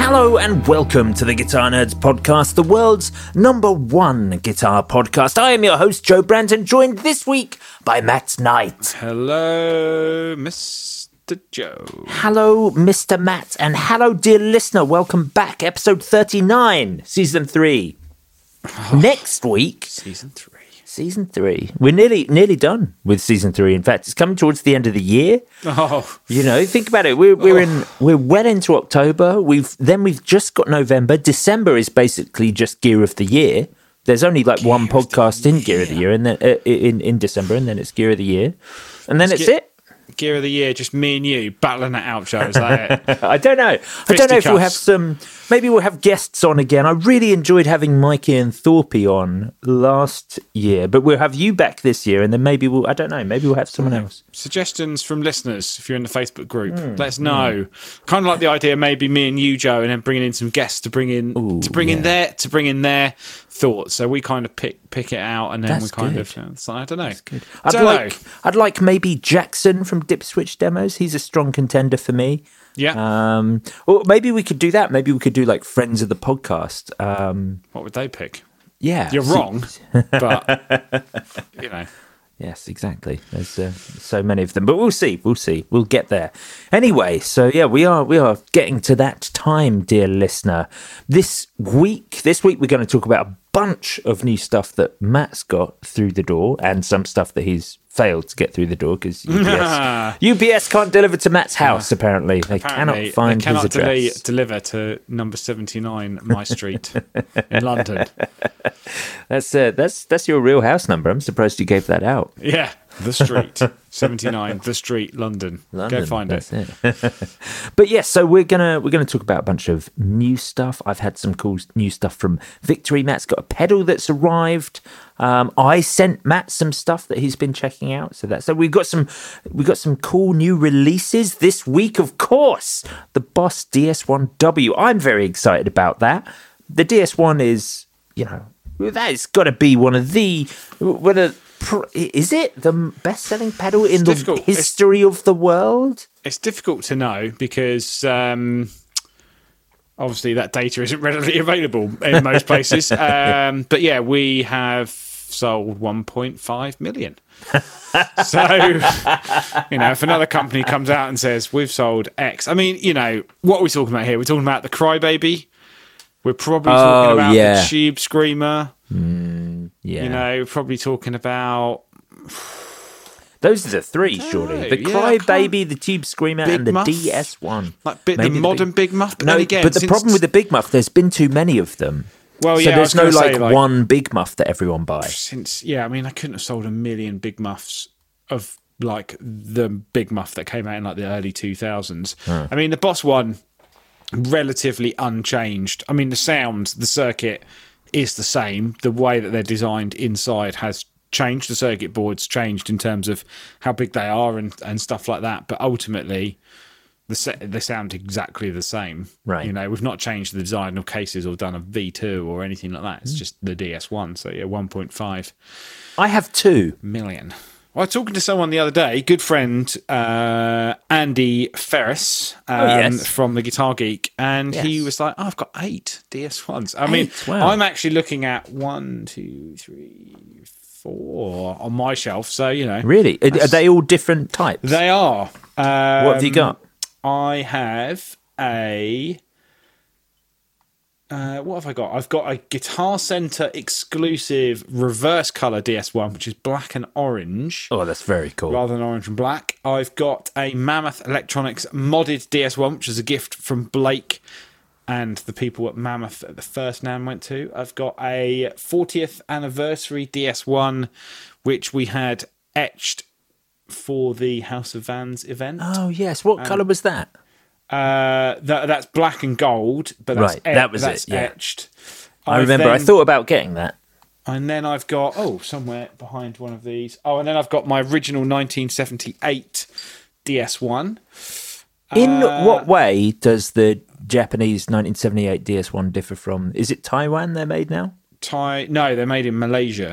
Hello and welcome to the Guitar Nerds podcast, the world's #1 guitar podcast. I am your host, Joe Branton, joined this week by Matt Knight. Hello, Mr. Joe. Hello, Mr. Matt, and hello, dear listener. Welcome back, episode 39, season 3. Oh, next week, season three. We're nearly done with season 3. In fact, it's coming towards the end of the year. Oh, you know, think about it. We're well into October. We've just got November. December is basically just Gear of the Year. There's only like one podcast in Gear of the Year, and then in December, and then it's Gear of the Year, and then it's Gear of the Year, just me and you battling that out, Joe. Is that it? I don't know if we'll have some. Maybe we'll have guests on again. I really enjoyed having Mikey and Thorpey on last year, but we'll have you back this year, and then maybe we'll. I don't know. Maybe we'll have someone else. Suggestions from listeners if you're in the Facebook group. Let us know. Kind of like the idea, maybe me and you, Joe, and then bringing in some guests to bring in their thoughts. So we kind of pick it out, and then I don't know. That's good. I'd like maybe Jackson from Dip Switch Demos. He's a strong contender for me. Yeah. Or maybe we could do that. Maybe we could do like friends of the podcast. What would they pick? Yeah. You're wrong, but you know. Yes, exactly. There's so many of them, but we'll see. We'll get there. Anyway, so yeah, we are getting to that time, dear listener. This week we're going to talk about a bunch of new stuff that Matt's got through the door and some stuff that he's failed to get through the door because UBS can't deliver to Matt's house, apparently. They cannot deliver to number 79 My Street in London. That's your real house number. I'm surprised you gave that out. Yeah, The Street, 79, The Street, London. Go find it. But yeah, so we're gonna talk about a bunch of new stuff. I've had some cool new stuff from Victory. Matt's got a pedal that's arrived. I sent Matt some stuff that he's been checking out. So we've got some cool new releases this week. Of course, the Boss DS1W. I'm very excited about that. The DS1 is, you know, that has got to be is it the best-selling pedal in the history of the world? It's difficult to know because obviously that data isn't readily available in most places. But yeah, we have sold 1.5 million. So, you know, if another company comes out and says, we've sold X. I mean, you know, what are we talking about here? We're talking about the Crybaby. We're probably talking about the Tube Screamer. Yeah. You know, probably talking about... Those are the three, surely. The Crybaby, the Tube Screamer, and the Muff. DS1. Like the modern Big Muff. But no, again, but the problem with the Big Muff, there's been too many of them. Well, yeah, so there's no like one Big Muff that everyone buys. I couldn't have sold a million Big Muffs of like the Big Muff that came out in like the early 2000s. I mean, the Boss one, relatively unchanged. I mean, the sound, the circuit is the same. The way that they're designed inside has changed. The circuit board's changed in terms of how big they are and stuff like that. But ultimately, they sound exactly the same. Right. You know, we've not changed the design of cases or done a V2 or anything like that. It's just the DS1. So, yeah, 1.5 million. I have two. Well, I was talking to someone the other day, good friend Andy Ferris from the Guitar Geek, and he was like, oh, I've got 8 DS1s. I mean, wow. I'm actually looking at 1, 2, 3, 4 on my shelf, so, you know. Really? Are they all different types? They are. What have you got? I have a... what have I got? I've got a Guitar Center exclusive reverse color DS1, which is black and orange. Oh, that's very cool. Rather than orange and black. I've got a Mammoth Electronics modded DS1, which is a gift from Blake and the people at Mammoth at the first NAMM went to. I've got a 40th anniversary DS1, which we had etched for the House of Vans event. Oh, yes. What color was that? That's black and gold, but that's right. Etched. I remember. I thought about getting that. And then I've got somewhere behind one of these. Oh, and then I've got my original 1978 DS1. In what way does the Japanese 1978 DS1 differ from? Is it Taiwan they're made now? No, they're made in Malaysia.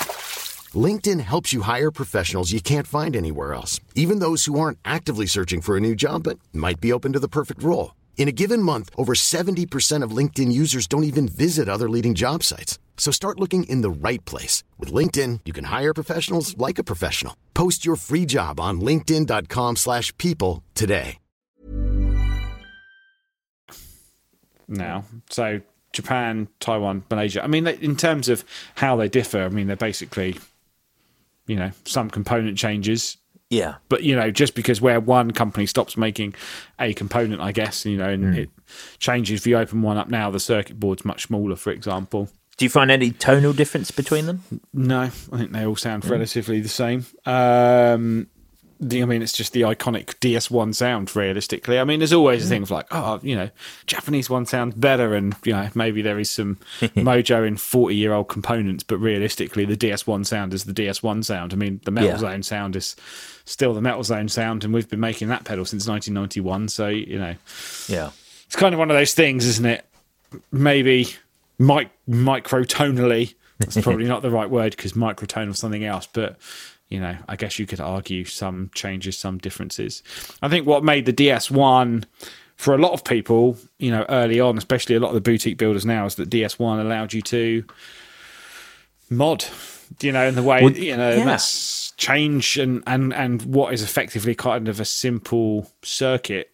LinkedIn helps you hire professionals you can't find anywhere else, even those who aren't actively searching for a new job but might be open to the perfect role. In a given month, over 70% of LinkedIn users don't even visit other leading job sites. So start looking in the right place. With LinkedIn, you can hire professionals like a professional. Post your free job on linkedin.com/people today. Now, so Japan, Taiwan, Malaysia. I mean, in terms of how they differ, I mean, they're basically... you know, some component changes. Yeah. But, you know, just because where one company stops making a component, I guess, you know, and it changes. If you open one up now, the circuit board's much smaller, for example. Do you find any tonal difference between them? No, I think they all sound relatively the same. I mean, it's just the iconic DS1 sound, realistically. I mean, there's always things like, you know, Japanese one sounds better and, you know, maybe there is some mojo in 40-year-old components, but realistically, the DS1 sound is the DS1 sound. I mean, the Metal Zone sound is still the Metal Zone sound, and we've been making that pedal since 1991, so, you know. Yeah. It's kind of one of those things, isn't it? Maybe microtonally, that's probably not the right word because microtonal is something else, but... you know, I guess you could argue some changes, some differences. I think what made the DS1 for a lot of people, you know, early on, especially a lot of the boutique builders now, is that DS1 allowed you to mod, you know, in the way, you know, that's change and what is effectively kind of a simple circuit,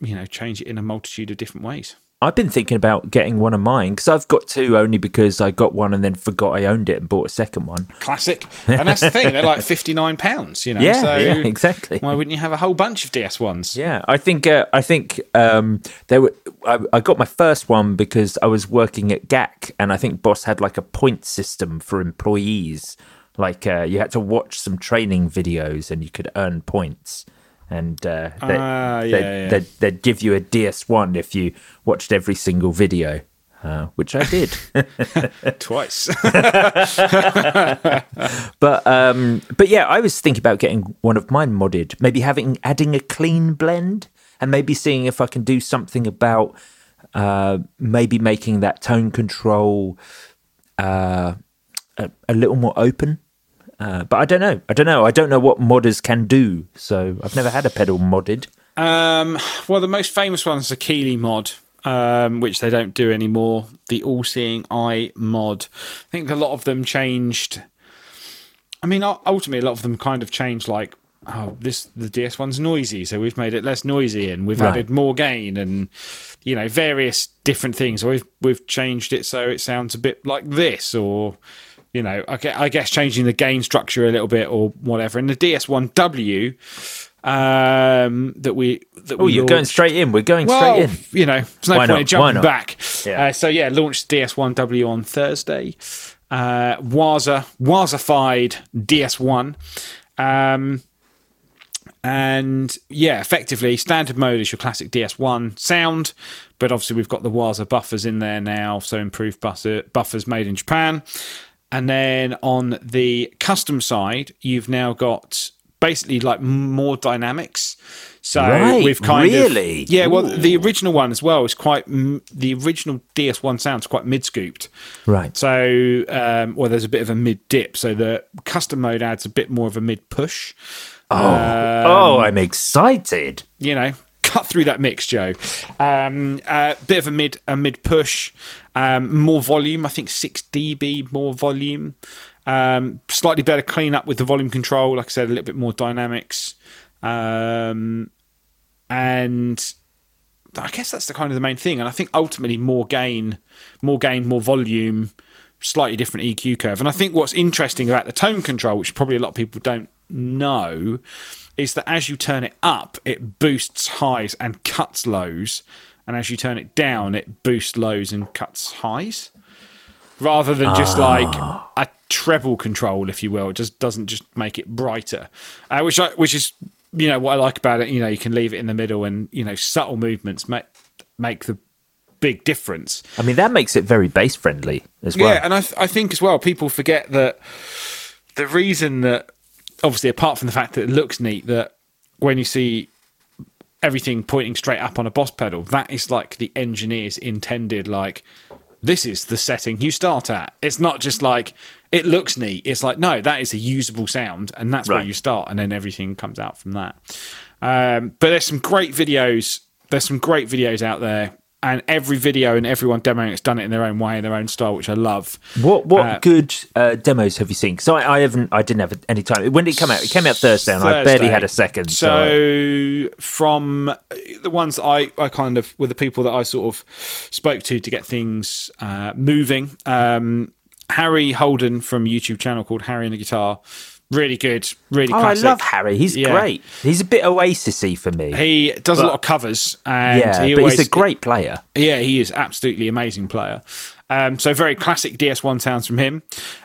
you know, change it in a multitude of different ways. I've been thinking about getting one of mine because I've got 2 only because I got one and then forgot I owned it and bought a second one. Classic. And that's the thing. They're like £59, you know. Yeah, so yeah, exactly. Why wouldn't you have a whole bunch of DS1s? Yeah, I think they were. I got my first one because I was working at GAC and I think Boss had like a point system for employees. Like you had to watch some training videos and you could earn points. And they'd give you a DS1 if you watched every single video, which I did. Twice. But yeah, I was thinking about getting one of mine modded, maybe adding a clean blend and maybe seeing if I can do something about maybe making that tone control a little more open. But I don't know. I don't know what modders can do. So I've never had a pedal modded. Well, the most famous one is the Keeley mod, which they don't do anymore. The All-Seeing Eye mod. I think a lot of them changed. I mean, ultimately, a lot of them kind of changed like the DS1's noisy, so we've made it less noisy, and we've added more gain, and you know, various different things. Or we've changed it so it sounds a bit like this, or you know, I guess changing the gain structure a little bit or whatever. And the DS1W that we launched, you're going straight in. We're going straight in. You know, there's no point in jumping back. Yeah. Launched DS1W on Thursday. Waza-fied DS1. And yeah, effectively, standard mode is your classic DS1 sound, but obviously we've got the Waza buffers in there now, so improved buffers made in Japan. And then on the custom side, you've now got basically like more dynamics. So we've kind of... Yeah, well, the original one as well is quite... The original DS1 sound's quite mid-scooped. Right. So, there's a bit of a mid-dip. So the custom mode adds a bit more of a mid-push. I'm excited. You know, cut through that mix, Joe. Bit of a mid push, more volume. I think 6 dB more volume. Slightly better cleanup with the volume control. Like I said, a little bit more dynamics. And I guess that's the kind of the main thing. And I think ultimately more gain, more volume, slightly different EQ curve. And I think what's interesting about the tone control, which probably a lot of people don't know, is that as you turn it up, it boosts highs and cuts lows, and as you turn it down, it boosts lows and cuts highs, rather than just like a treble control, if you will. It just doesn't just make it brighter, which is, you know, what I like about it. You know, you can leave it in the middle, and you know, subtle movements make the big difference. I mean, that makes it very bass friendly as well. Yeah, and I think as well, people forget that the reason that, obviously, apart from the fact that it looks neat, that when you see everything pointing straight up on a Boss pedal, that is like the engineer's intended, like, this is the setting you start at. It's not just like, it looks neat. It's like, no, that is a usable sound, and that's where you start, and then everything comes out from that. But there's some great videos. There's some great videos out there, and every video and everyone demoing it's done it in their own way, in their own style, which I love. What good demos have you seen? Because I didn't have any time. When did it come out? It came out Thursday, and I barely had a second. So from the ones I kind of, with the people that I sort of spoke to get things moving, Harry Holden from a YouTube channel called Harry and the Guitar. Really good, really classic. I love Harry. He's great. He's a bit Oasis-y for me. He does a lot of covers. And he's a great player. Yeah, he is absolutely amazing player. So very classic DS1 sounds from him.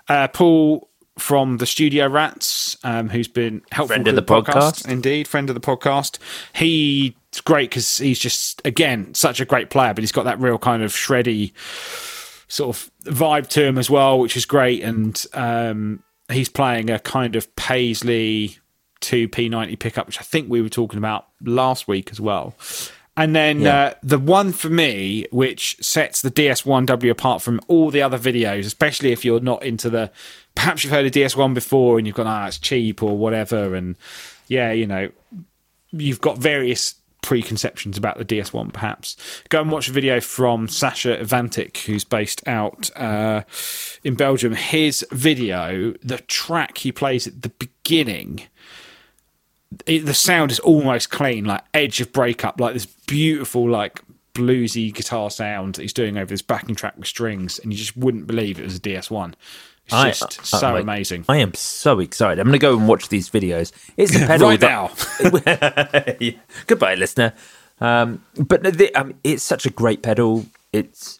Paul from the Studio Rats, who's been helpful friend of the podcast. Indeed, friend of the podcast. He's great because he's just, again, such a great player, but he's got that real kind of shreddy sort of vibe to him as well, which is great. And... he's playing a kind of Paisley 2 P90 pickup, which I think we were talking about last week as well. And then the one for me, which sets the DS1W apart from all the other videos, especially if you're not into the... Perhaps you've heard of DS1 before and you've gone, it's cheap or whatever. And yeah, you know, you've got various preconceptions about the DS1 perhaps. Go and watch a video from Sasha Ivantic, who's based out in Belgium. His video, the track he plays at the beginning, the sound is almost clean, like edge of breakup, like this beautiful like bluesy guitar sound that he's doing over this backing track with strings, and you just wouldn't believe it was a DS1. It's just amazing. I am so excited. I'm going to go and watch these videos. It's the pedal right now. Goodbye, listener. It's such a great pedal. It's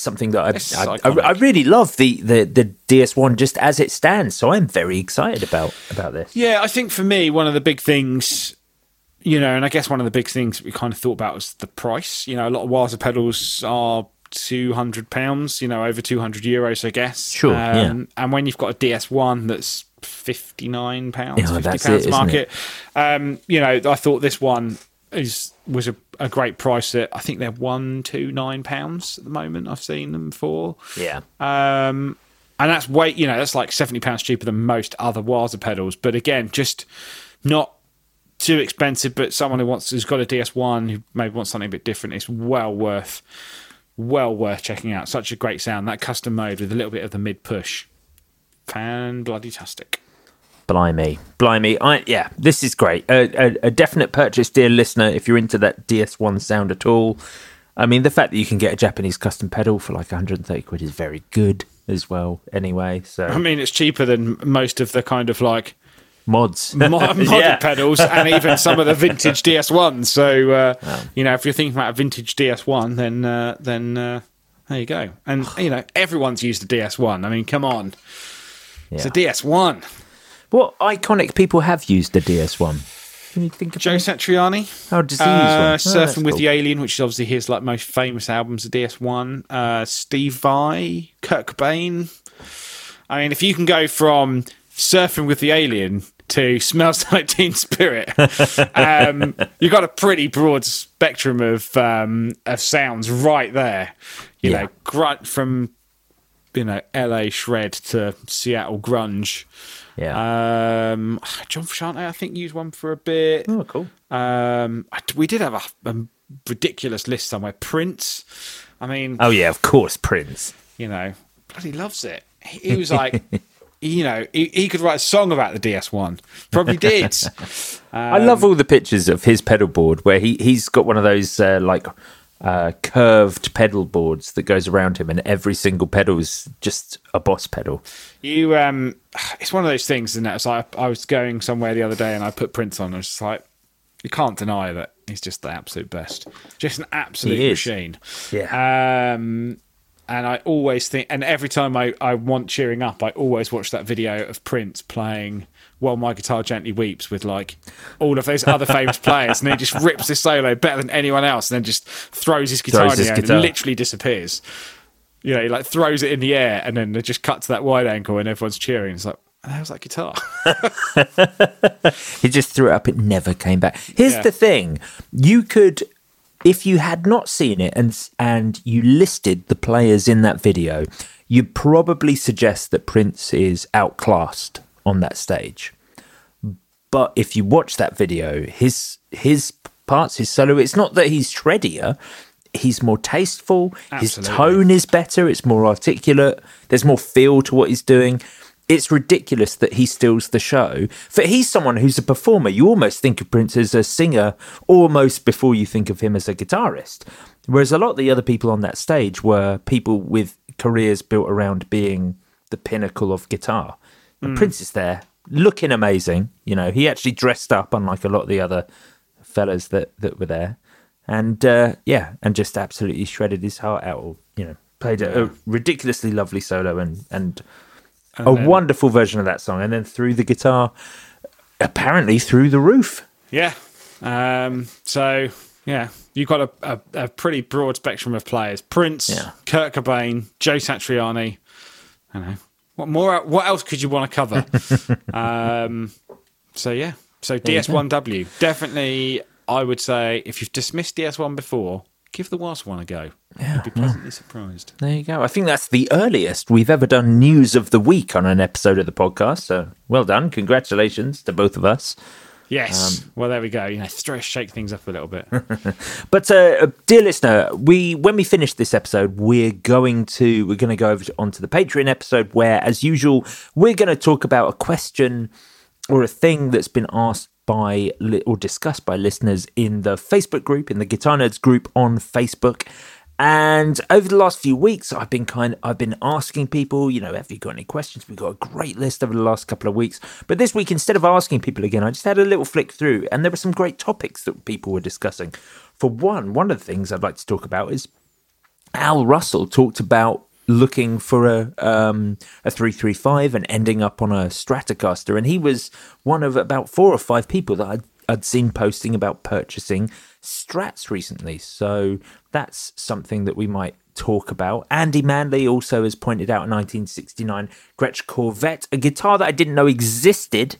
something that I really love the DS1 just as it stands. So I'm very excited about this. Yeah, I think for me, one of the big things, you know, and I guess one of the big things we kind of thought about was the price. You know, a lot of Waza pedals are £200, you know, over €200, I guess. Sure. And when you've got a DS1 that's £59, £50 market, you know, I thought this one was a great price. That I think they're £129 at the moment. I've seen them for. Yeah. And that's that's like £70 cheaper than most other Waza pedals. But again, just not too expensive. But someone who's got a DS1 who maybe wants something a bit different, it's well worth checking out. Such a great sound. That custom mode with a little bit of the mid push, fan bloody tastic. Blimey. Yeah, this is great. A definite purchase, dear listener, if you're into that DS1 sound at all. I mean, the fact that you can get a Japanese custom pedal for like 130 quid is very good as well anyway. So I mean, it's cheaper than most of the kind of like modded pedals and even some of the vintage DS1s. So, you know, if you're thinking about a vintage DS1, then there you go. And, you know, everyone's used a DS1. I mean, come on. Yeah. It's a DS1. What iconic people have used the DS1? Can you think of Joe Satriani? How does he use one? Surfing with the Alien, which is obviously his like most famous albums of DS1. Steve Vai, Kurt Cobain. I mean, if you can go from Surfing with the Alien to Smells Like Teen Spirit, you've got a pretty broad spectrum of sounds right there. You know, grunt from, you know, LA shred to Seattle grunge. Yeah. John Frusciante, I think, used one for a bit. Oh, cool. We did have a ridiculous list somewhere. Prince. I mean, oh yeah, of course, Prince. You know, bloody loves it. He was like, you know, he could write a song about the DS1. Probably did. I love all the pictures of his pedal board where he's got one of those curved pedal boards that goes around him, and every single pedal is just a Boss pedal. You it's one of those things, isn't it? It's like I was going somewhere the other day and I put Prince on, and I was just like, you can't deny that he's just the absolute best. Just an absolute machine. Yeah. And I always think, and every time I want cheering up, I always watch that video of Prince playing While My Guitar Gently Weeps with like all of those other famous players, and he just rips this solo better than anyone else, and then just throws his guitar in the air and literally disappears. You know, he like throws it in the air, and then they just cut to that wide angle, and everyone's cheering. It's like, how's that guitar? He just threw it up; it never came back. Here's the thing: you could, if you had not seen it and you listed the players in that video, you'd probably suggest that Prince is outclassed on that stage. But if you watch that video, his parts, his solo, it's not that he's shreddier, he's more tasteful. Absolutely. His tone is better, it's more articulate, there's more feel to what he's doing. It's ridiculous that he steals the show. For he's someone who's a performer. You almost think of Prince as a singer almost before you think of him as a guitarist. Whereas a lot of the other people on that stage were people with careers built around being the pinnacle of guitar. And Prince is there looking amazing. You know, he actually dressed up unlike a lot of the other fellas that were there. And, and just absolutely shredded his heart out, or, you know, played a ridiculously lovely solo and wonderful version of that song, and then threw the guitar apparently through the roof. Yeah. So, yeah, you've got a pretty broad spectrum of players. Prince, Kurt Cobain, Joe Satriani, I don't know. What else could you want to cover? So DS1W. Definitely, I would say, if you've dismissed DS1 before, give the Waza one a go. Yeah, you'd be pleasantly surprised. There you go. I think that's the earliest we've ever done news of the week on an episode of the podcast. So well done. Congratulations to both of us. Yes. Well, there we go. You know, shake things up a little bit. But dear listener, when we finish this episode, we're going to go over onto the Patreon episode where, as usual, we're going to talk about a question or a thing that's been asked by or discussed by listeners in the Facebook group, in the Guitar Nerds group on Facebook. And over the last few weeks, I've been asking people, you know, have you got any questions? We've got a great list over the last couple of weeks. But this week, instead of asking people again, I just had a little flick through, and there were some great topics that people were discussing. For one of the things I'd like to talk about is Al Russell talked about looking for a 335 and ending up on a Stratocaster. And he was one of about 4 or 5 people that I'd seen posting about purchasing Strats recently. So that's something that we might talk about. Andy Manley also has pointed out a 1969 Gretsch Corvette, a guitar that I didn't know existed.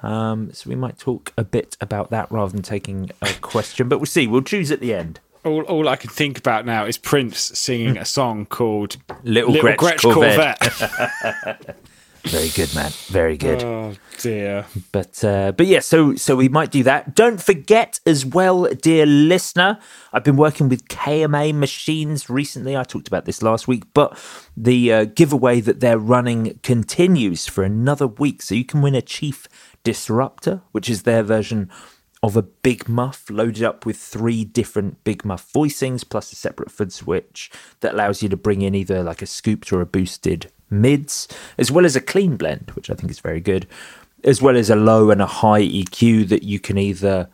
So we might talk a bit about that rather than taking a question, but we'll see. We'll choose at the end. All I can think about now is Prince singing a song called Little Gretsch Corvette. Very good, man. Very good. Oh dear. But yeah, so we might do that. Don't forget as well, dear listener, I've been working with KMA machines recently. I talked about this last week, but the giveaway that they're running continues for another week. So you can win a Chief Disruptor, which is their version of a Big Muff loaded up with 3 different Big Muff voicings plus a separate foot switch that allows you to bring in either like a scooped or a boosted mids, as well as a clean blend, which I think is very good, as well as a low and a high EQ that you can either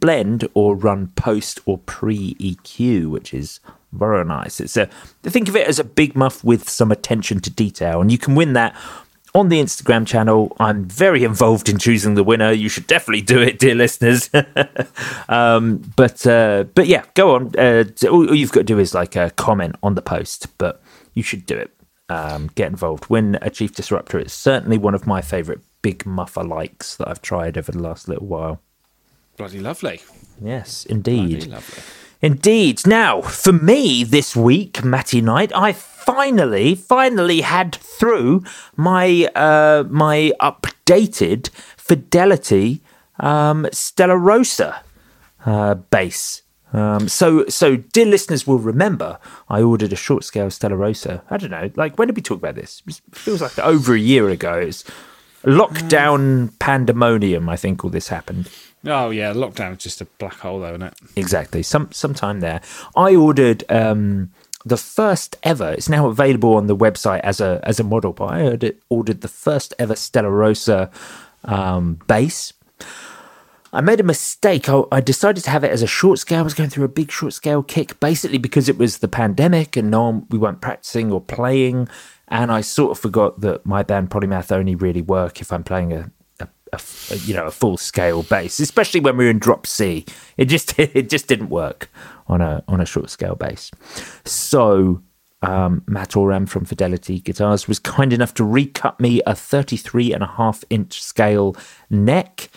blend or run post or pre-EQ, which is very nice. Think of it as a Big Muff with some attention to detail, and you can win that on the Instagram channel. I'm very involved in choosing the winner. You should definitely do it, dear listeners. But yeah, go on. All you've got to do is like a comment on the post, but you should do it. Get involved. Win a Chief Disruptor. It's certainly one of my favourite Big Muffer likes that I've tried over the last little while. Bloody lovely. Yes, indeed. Bloody lovely. Indeed. Now, for me this week, Matty Knight, I finally had through my my updated Fidelity Stellarosa bass. So dear listeners will remember I ordered a short scale Stellarosa. I don't know, like, when did we talk about this? It feels like over a year ago. It's lockdown pandemonium, I think all this happened. Oh yeah, lockdown is just a black hole though, isn't it? Exactly. Sometime there. I ordered the first ever, it's now available on the website as a model, but I ordered the first ever Stellarosa bass. I made a mistake. I decided to have it as a short scale. I was going through a big short scale kick, basically because it was the pandemic and we weren't practicing or playing. And I sort of forgot that my band Polymath only really work if I'm playing a full scale bass, especially when we were in drop C. It just didn't work on a short scale bass. So Matt Oram from Fidelity Guitars was kind enough to recut me a 33.5-inch scale neck.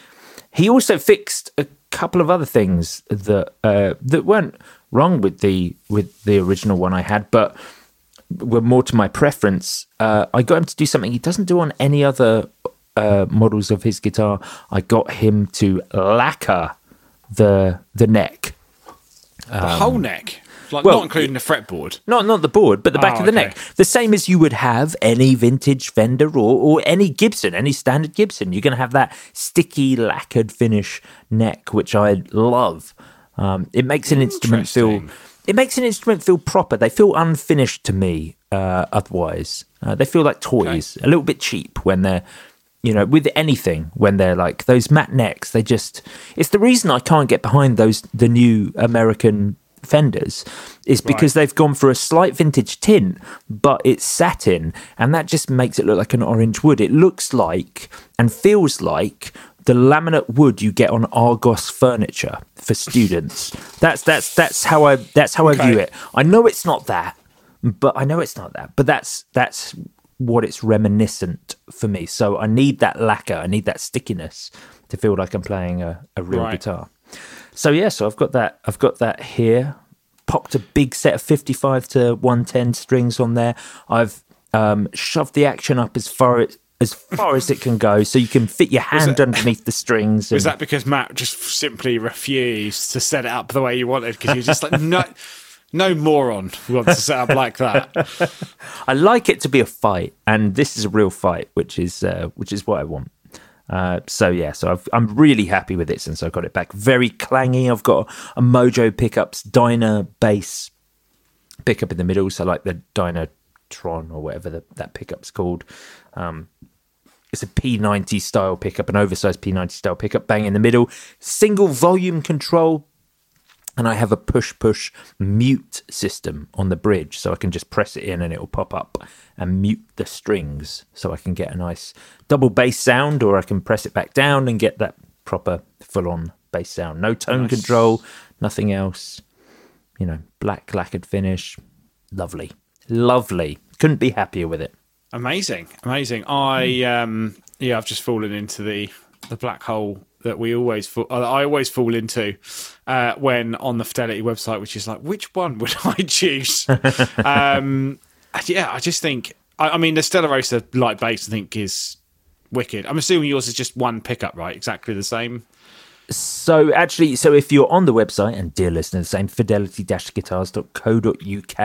He also fixed a couple of other things that weren't wrong with the original one I had, but were more to my preference. I got him to do something he doesn't do on any other models of his guitar. I got him to lacquer the neck, the whole neck. Like, well, not including the fretboard. Not the board, but the back of the neck. The same as you would have any vintage Fender or any Gibson, any standard Gibson. You're going to have that sticky, lacquered finish neck, which I love. It makes an instrument feel... It makes an instrument feel proper. They feel unfinished to me otherwise. They feel like toys, a little bit cheap when they're... You know, with anything, when they're like those matte necks, they just... It's the reason I can't get behind the new American... Fenders is because they've gone for a slight vintage tint, but it's satin, and that just makes it look like an orange wood. It looks like and feels like the laminate wood you get on Argos furniture for students. That's how I view it. I know it's not that, but that's what it's reminiscent for me. So I need that lacquer, I need that stickiness to feel like I'm playing a real guitar. So yeah, so I've got that here. Popped a big set of 55 to 110 strings on there. I've shoved the action up as far as it can go, so you can fit your hand underneath the strings. Is that because Matt just simply refused to set it up the way you wanted? Because you're just like, no moron wants to set up like that. I like it to be a fight, and this is a real fight, which is what I want. So yeah, so I'm really happy with it since I got it back. Very clangy. I've got a Mojo Pickups Dyna bass pickup in the middle, so like the Dynatron or whatever that pickup's called. It's a P90 style pickup, an oversized P90 style pickup, bang in the middle, single volume control, and I have a push mute system on the bridge, so I can just press it in and it will pop up and mute the strings, so I can get a nice double bass sound, or I can press it back down and get that proper full-on bass sound. No tone control, nothing else. You know, black lacquered finish. Lovely. Lovely. Couldn't be happier with it. Amazing. I've just fallen into the black hole that I always fall into when on the Fidelity website, which is like, which one would I choose? I just think I mean, the Stellarosa light bass, I think, is wicked. I'm assuming yours is just one pickup, right? Exactly the same. So actually, so if you're on the website, and dear listeners, same fidelity-guitars.co.uk,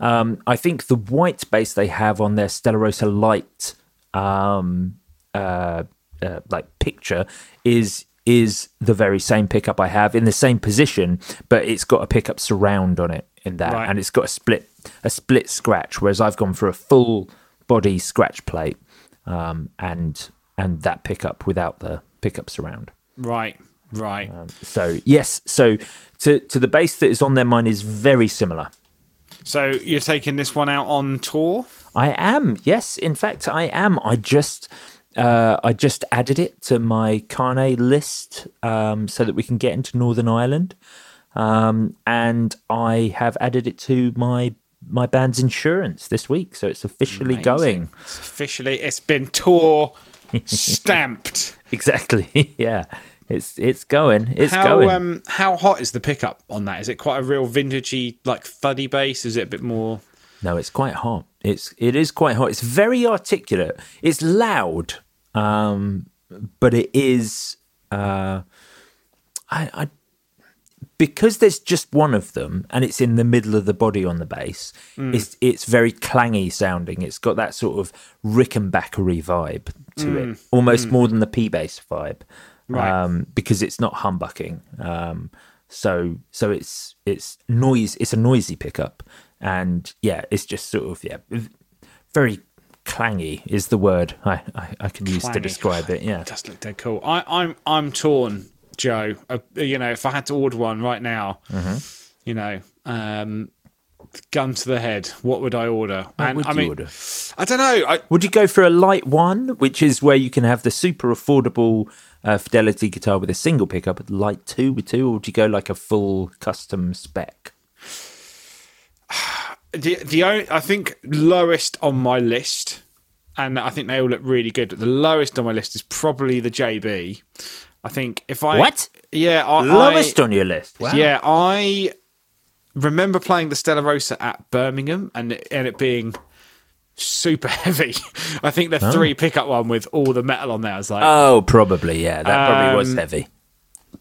I think the white bass they have on their Stellarosa light like picture is the very same pickup I have in the same position, but it's got a pickup surround on it in that, right. And it's got a split scratch, whereas I've gone for a full body scratch plate and that pickup without the pickup surround. Right. So yes, so to the bass that is on there, mine is very similar. So you're taking this one out on tour? I am. Yes, in fact, I am. I just added it to my Carnet list so that we can get into Northern Ireland, and I have added it to my band's insurance this week. So it's officially going. It's been tour stamped. Exactly. Yeah. It's going. How hot is the pickup on that? Is it quite a real vintagey, like fuddy bass? Is it a bit more? No, it's quite hot. It is quite hot. It's very articulate. It's loud, but it is. I because there's just one of them, and it's in the middle of the body on the bass. It's very clangy sounding. It's got that sort of Rickenbackery vibe to it, almost more than the P bass vibe. Right. Because it's not humbucking, so it's noise. It's a noisy pickup, and it's just sort of very clangy is the word I can use to describe it. Yeah, it does look dead cool. I'm torn, Joe. If I had to order one right now, gun to the head, what would I order? What would you order? I don't know. Would you go for a light one, which is where you can have the super affordable Fidelity guitar with a single pickup, a light two with two, or would you go like a full custom spec? The only, I think lowest on my list, and I think they all look really good, but the lowest on my list is probably the JB. I think if I... What? Yeah. Lowest on your list? Wow. Yeah, I remember playing the Stellarosa at Birmingham and it being super heavy. I think the three pickup one with all the metal on there, I was like, oh, probably, yeah, that probably was heavy.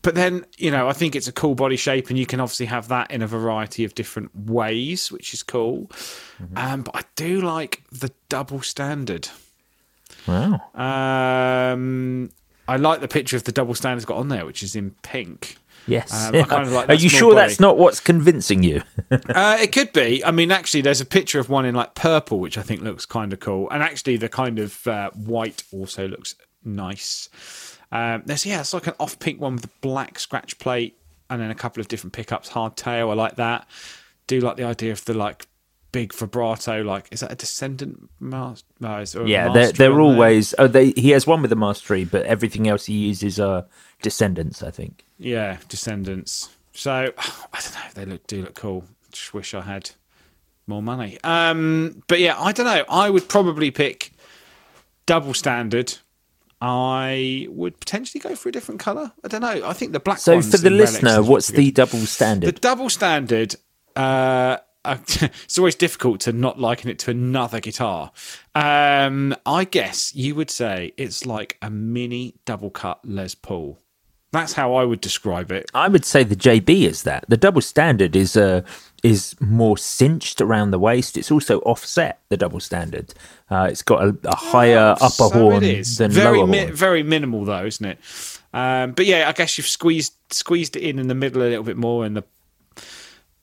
But then, I think it's a cool body shape, and you can obviously have that in a variety of different ways, which is cool. But I do like the double standard. Wow. I like the picture of the double standard's got on there, which is in pink. Yes. I kind of like that. Are you sure that's not what's convincing you? It could be. I mean, actually, there's a picture of one in like purple, which I think looks kind of cool. And actually, the kind of white also looks nice. It's like an off pink one with a black scratch plate and then a couple of different pickups, hardtail. I like that. Do like the idea of the like big vibrato. Like, is that a Descendant master? Yeah, they're always. Oh, he has one with a mastery, but everything else he uses are Descendants, I think. Yeah, Descendants. So, I don't know, they do look cool. Just wish I had more money. But yeah, I don't know. I would probably pick double standard. I would potentially go for a different colour. I don't know. I think the black one's... So, for the listener, what's the double standard? The double standard... it's always difficult to not liken it to another guitar. I guess you would say it's like a mini double cut Les Paul. That's how I would describe it. I would say the JB is that. The double standard is more cinched around the waist. It's also offset, the double standard. It's got a higher upper horn than lower horn. Very minimal though, isn't it? But yeah, I guess you've squeezed it in the middle a little bit more, and the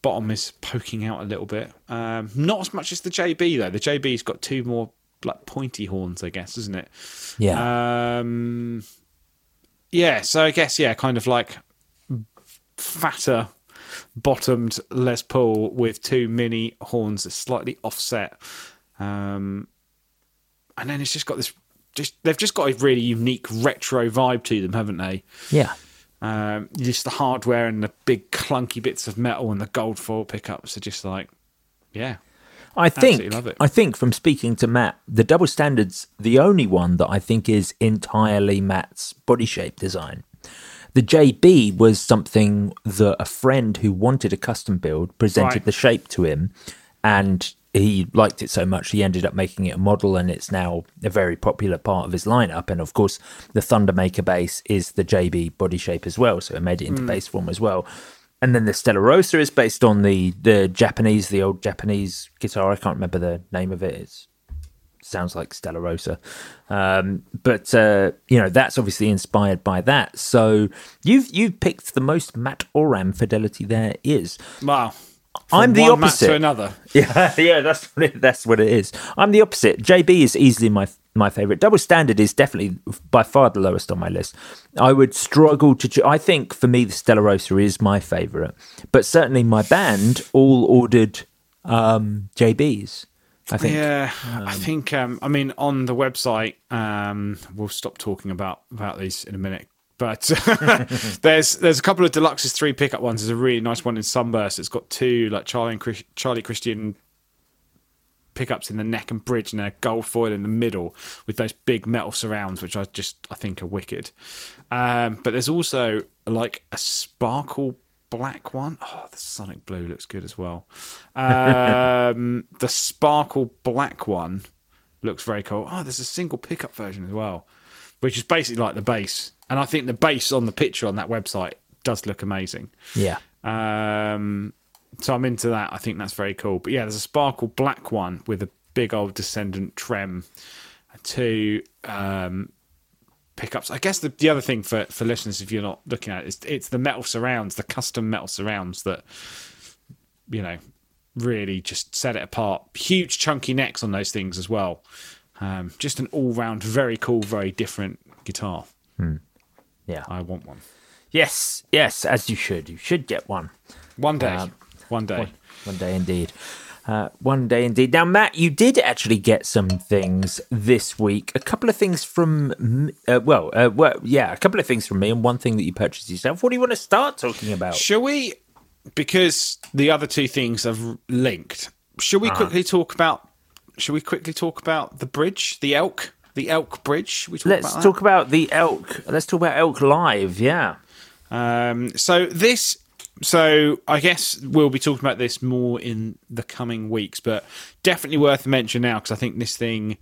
bottom is poking out a little bit. Not as much as the JB though. The JB's got two more like pointy horns, I guess, isn't it? Yeah. So I guess, kind of like fatter bottomed Les Paul with two mini horns slightly offset. And then it's just got this, they've just got a really unique retro vibe to them, haven't they? Yeah. Just the hardware and the big clunky bits of metal and the gold foil pickups are just like, I think from speaking to Matt, the double standard's the only one that I think is entirely Matt's body shape design. The JB was something that a friend who wanted a custom build presented the shape to him, and he liked it so much he ended up making it a model, and it's now a very popular part of his lineup. And of course the Thundermaker bass is the JB body shape as well, so it made it into bass form as well. And then the Stellarosa is based on the old Japanese guitar. I can't remember the name of it. It sounds like Stellarosa. That's obviously inspired by that. So you've picked the most Matt Oram fidelity there is. Wow. I'm the opposite. Matt to another. Yeah, that's what it is. I'm the opposite. JB is easily my favorite. Double Standard is definitely by far the lowest on my list. I would struggle to. I think for me the Stellarosa is my favorite, but certainly my band all ordered JBs. I think. Yeah, I think. I mean, on the website, we'll stop talking about these in a minute. But there's a couple of Deluxe's 3 pickup ones. There's a really nice one in Sunburst. It's got 2 like Charlie Christian pickups in the neck and bridge, and a gold foil in the middle with those big metal surrounds, which I think are wicked. But there's also like a sparkle black one. Oh, the Sonic Blue looks good as well. The sparkle black one looks very cool. Oh, there's a single pickup version as well, which is basically like the bass. And I think the bass on the picture on that website does look amazing. Yeah. So I'm into that. I think that's very cool. But yeah, there's a sparkle black one with a big old Descendant trem. 2 pickups. I guess the other thing for listeners, if you're not looking at it, it's the metal surrounds, the custom metal surrounds that, you know, really just set it apart. Huge chunky necks on those things as well. Just an all-round, very cool, very different guitar. Hmm. Yeah, I want one. Yes, as you should. You should get one. One day. One day indeed. Now, Matt, you did actually get some things this week. A couple of things from me, and one thing that you purchased yourself. What do you want to start talking about? Shall we? Because the other 2 things are linked. Shall we quickly talk about the bridge, the Elk? The Elk Bridge. Let's talk about Elk Live. Yeah. So I guess we'll be talking about this more in the coming weeks, but definitely worth a mention now because I think this thing.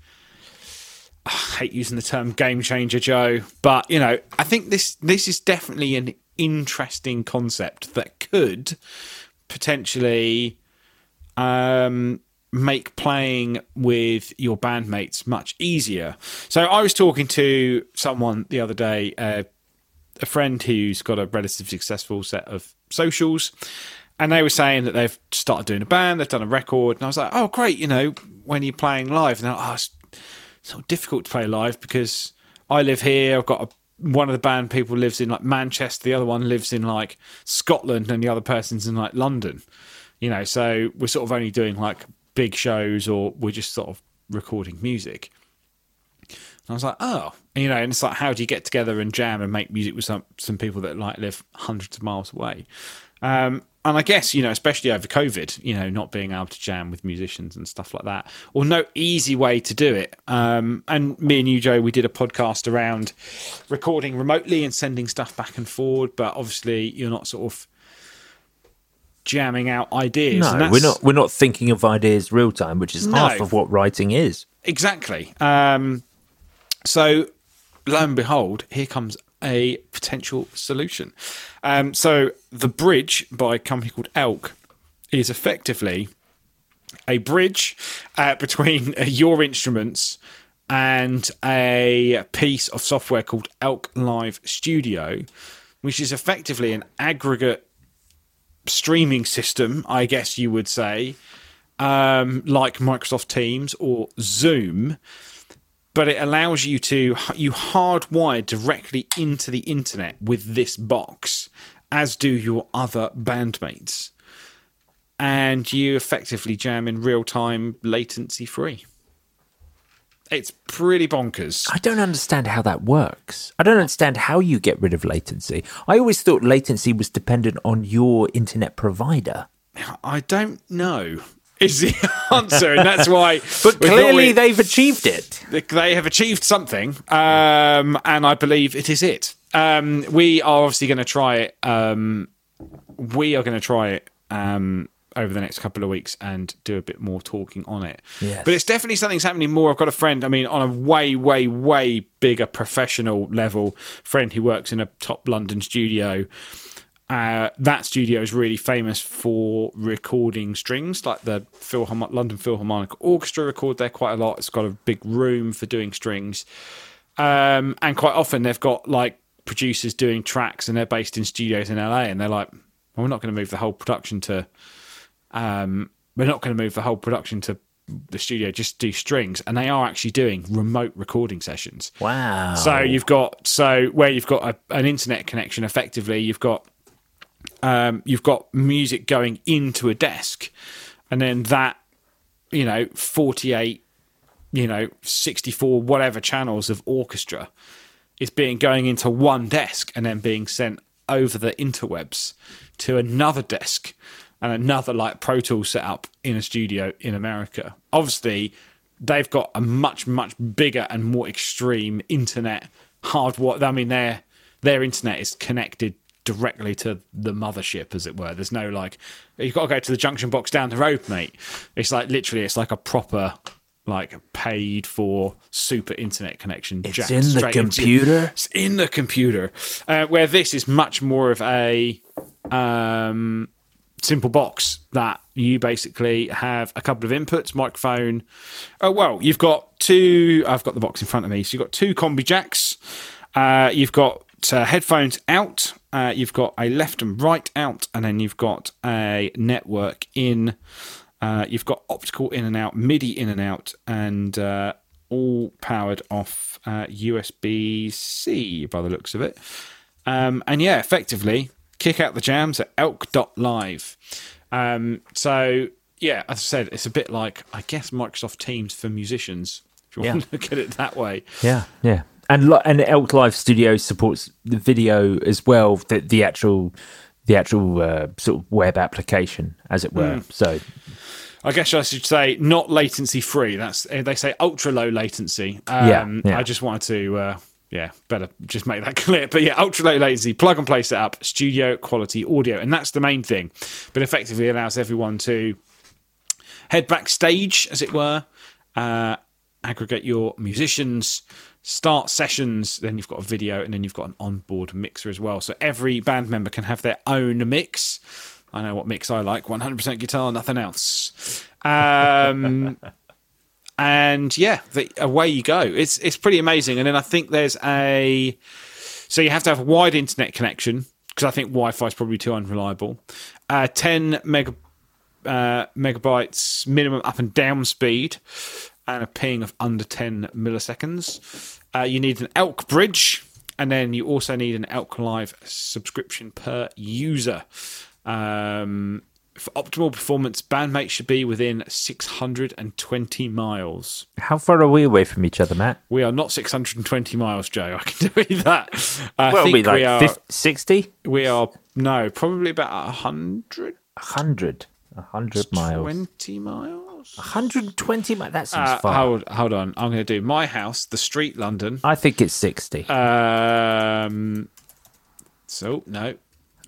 I hate using the term game changer, Joe, but you know, I think this is definitely an interesting concept that could potentially. Make playing with your bandmates much easier. So I was talking to someone the other day, a friend who's got a relatively successful set of socials, and they were saying that they've started doing a band, they've done a record, and I was like, oh, great, you know, when you're playing live. And they're like, oh, it's so difficult to play live because I live here, I've got one of the band people lives in like Manchester, the other one lives in like Scotland, and the other person's in like London. You know, so we're sort of only doing like big shows, or we're just sort of recording music. And I was like, oh, you know, and it's like, how do you get together and jam and make music with some people that like live hundreds of miles away? And I guess, you know, especially over COVID, you know, not being able to jam with musicians and stuff like that, or no easy way to do it. And me and you, Joe, we did a podcast around recording remotely and sending stuff back and forward, but obviously you're not sort of jamming out ideas. No, and we're not thinking of ideas real time, which is half of what writing is. Exactly. So lo and behold, here comes a potential solution. So the bridge by a company called Elk is effectively a bridge between your instruments and a piece of software called Elk Live Studio, which is effectively an aggregate streaming system, I guess you would say, like Microsoft Teams or Zoom, but it allows you to hardwire directly into the internet with this box, as do your other bandmates, and you effectively jam in real time, latency free. It's pretty bonkers. I don't understand how that works. I don't understand how you get rid of latency. I always thought latency was dependent on your internet provider. I don't know is the answer, and that's why... But clearly they've achieved it. They have achieved something, and I believe it is it. We are obviously going to try it. over the next couple of weeks and do a bit more talking on it. Yes. But it's definitely something's happening more. I've got a friend, I mean, on a way, way, way bigger professional level, friend who works in a top London studio. That studio is really famous for recording strings, like the London Philharmonic Orchestra record there quite a lot. It's got a big room for doing strings. And quite often they've got like producers doing tracks and they're based in studios in LA and they're like, well, we're not going to move the whole production to the studio, just do strings. And they are actually doing remote recording sessions. Wow. So where you've got an internet connection, effectively, you've got music going into a desk, and then that 48 64 whatever channels of orchestra is going into one desk and then being sent over the interwebs to another desk and another like Pro Tool set up in a studio in America. Obviously they've got a much bigger and more extreme internet hardware. I mean, their internet is connected directly to the mothership, as it were. There's no like, you've got to go to the junction box down the road, mate. It's like literally, it's like a proper, like paid for super internet connection. It's in the computer. It's in the computer. Where this is much more of a simple box that you basically have a couple of inputs, microphone. Oh well, you've got two. I've got the box in front of me. So you've got two combi jacks. You've got headphones out. You've got a left and right out, and then you've got a network in. You've got optical in and out, MIDI in and out, and all powered off USB-C by the looks of it. And yeah, effectively, kick out the jams at elk.live. So yeah, as I said, it's a bit like, I guess, Microsoft Teams for musicians, if you want to look at it that way. Yeah, yeah. And Elk Live Studio supports the video as well, the actual sort of web application, as it were. So, I guess I should say not latency free. That's, they say ultra low latency. I just wanted to better just make that clear. But yeah, ultra low latency, plug and play setup, studio quality audio, and that's the main thing. But effectively allows everyone to head backstage, as it were, aggregate your musicians, start sessions, then you've got a video, and then you've got an onboard mixer as well. So every band member can have their own mix. I know what mix I like, 100% guitar, nothing else. And yeah, away you go. It's pretty amazing. And then I think there's so you have to have a wide internet connection, because I think Wi-Fi is probably too unreliable. 10 megabytes minimum up and down speed, and a ping of under 10 milliseconds. You need an Elk Bridge, and then you also need an Elk Live subscription per user. For optimal performance, bandmates should be within 620 miles. How far are we away from each other, Matt? We are not 620 miles, Joe. I can tell you that. I think we are 50, 60? We are, no, probably about 100. 100. 100 miles. 20 miles? 120 miles. That seems far. Hold on. I'm going to do my house, the street, London. I think it's 60. So, no,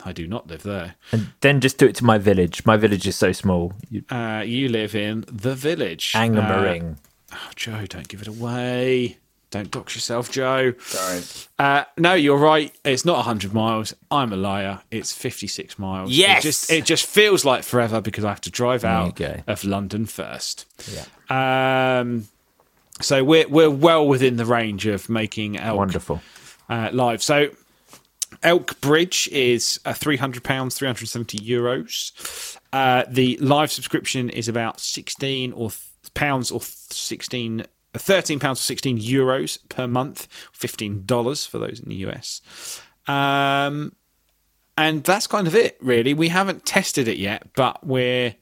I do not live there. And then just do it to my village. My village is so small. You live in the village. Angmering. Joe, don't give it away. Don't dox yourself, Joe. Sorry. No, you're right. It's not 100 miles. I'm a liar. It's 56 miles. Yes! It just feels like forever because I have to drive out of London first. Yeah. So we're well within the range of making Elk live. So Elk Bridge is £300, €370. The live subscription is about £13 or €16 per month, $15 for those in the US. And that's kind of it, really. We haven't tested it yet, but we're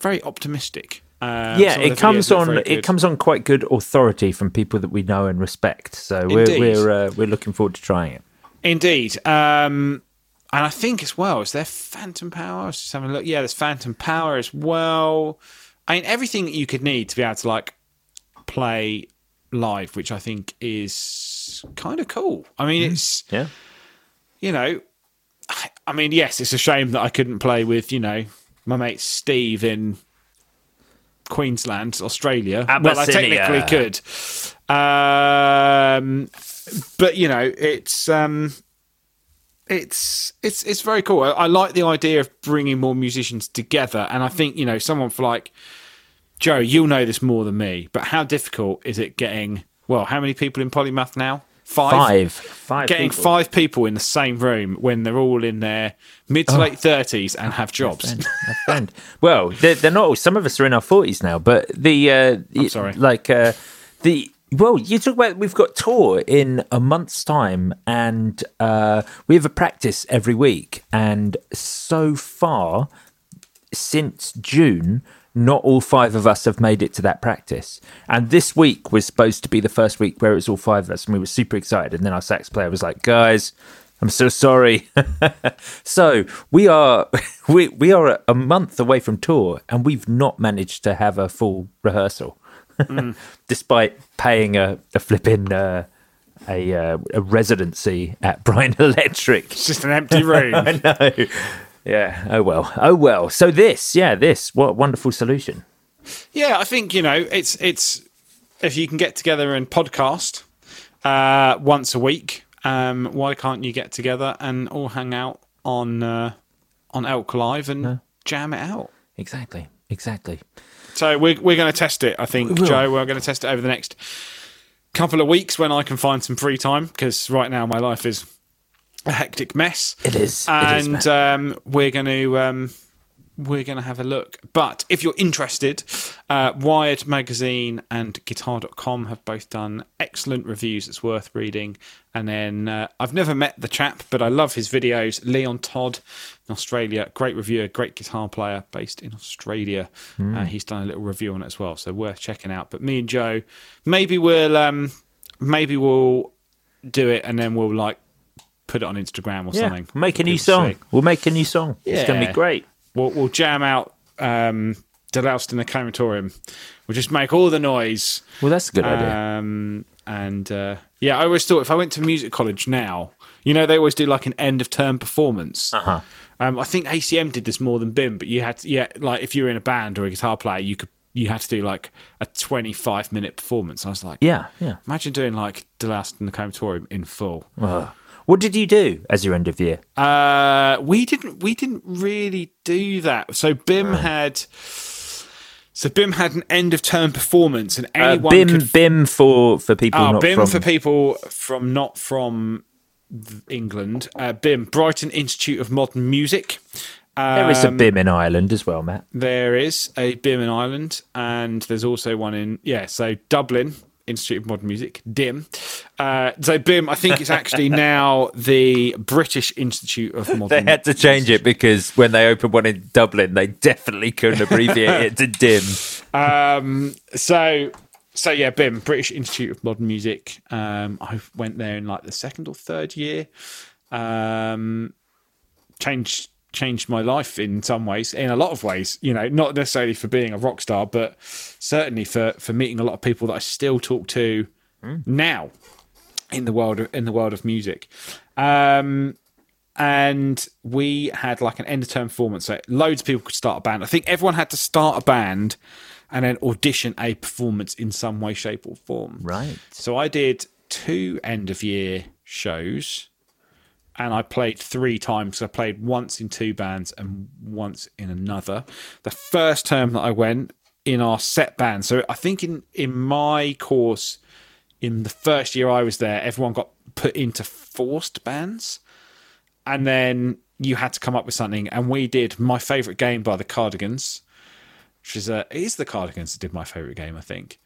very optimistic. It comes on quite good authority from people that we know and respect. So we're looking forward to trying it. Indeed. And I think as well, is there Phantom Power? I was just having a look. Yeah, there's Phantom Power as well. I mean, everything that you could need to be able to like play live, which I think is kind of cool. I mean, it's yes, it's a shame that I couldn't play with my mate Steve in Queensland, Australia. Well, I technically could. But, you know, it's very cool. I like the idea of bringing more musicians together. And I think, you know, someone for like, Joe, you'll know this more than me, but how difficult is it getting, well, how many people in Polymath now? Five. Getting people. 5 people in the same room when they're all in their mid to late 30s and have jobs. My friend. Well, they're not all. Some of us are in our 40s now, but the... I'm sorry. Like, the... Well, you talk about we've got tour in a month's time, and we have a practice every week. And so far, since June... not all 5 of us have made it to that practice. And this week was supposed to be the first week where it was all 5 of us, and we were super excited. And then our sax player was like, guys, I'm so sorry. So we are a month away from tour, and we've not managed to have a full rehearsal, despite paying a residency at Bryan Electric. It's just an empty room. I know. Yeah. Oh well. So this. What a wonderful solution. Yeah, I think, you know, it's if you can get together and podcast once a week, why can't you get together and all hang out on Elk Live and jam it out? Exactly. So we're going to test it. I think, Joe, we're going to test it over the next couple of weeks when I can find some free time, because right now my life is a hectic mess. It is, we're going to have a look. But if you're interested, Wired Magazine and Guitar.com have both done excellent reviews. It's worth reading. And then I've never met the chap, but I love his videos. Leon Todd in Australia, great reviewer, great guitar player based in Australia. He's done a little review on it as well, so worth checking out. But me and Joe, maybe we'll do it, and then we'll like put it on Instagram or something. We'll make a new song. Yeah. It's going to be great. We'll jam out Deloused in the Crematorium. We'll just make all the noise. Well, that's a good idea. And yeah, I always thought if I went to music college now, you know, they always do like an end of term performance. I think ACM did this more than BIM, but you had to, like if you were in a band or a guitar player, you had to do like a 25-minute performance. And I was like, yeah. Imagine doing like Deloused in the Crematorium in full. What did you do as your end of year? We didn't really do that. So BIM had an end of term performance, and anyone BIM for people not from England. BIM, Brighton Institute of Modern Music. There is a BIM in Ireland as well, Matt. There is a BIM in Ireland, and there's also one in so Dublin. Institute of Modern Music, DIM. So BIM, I think it's actually now the British Institute of Modern Music. They had to change it because when they opened one in Dublin, they definitely couldn't abbreviate it to DIM. So yeah, BIM, British Institute of Modern Music. I went there in like the 2nd or 3rd year. Changed my life in some ways, in a lot of ways, you know, not necessarily for being a rock star, but certainly for meeting a lot of people that I still talk to now in the world of music. And we had like an end of term performance, so loads of people could start a band. I think everyone had to start a band and then audition a performance in some way, shape or form. Right. So I did 2 end of year shows. And I played 3 times. I played once in 2 bands and once in another. The first term that I went in our set band. So I think in my course, in the first year I was there, everyone got put into forced bands. And then you had to come up with something. And we did My Favourite Game by the Cardigans. Which is, it is the Cardigans that did My Favourite Game, I think.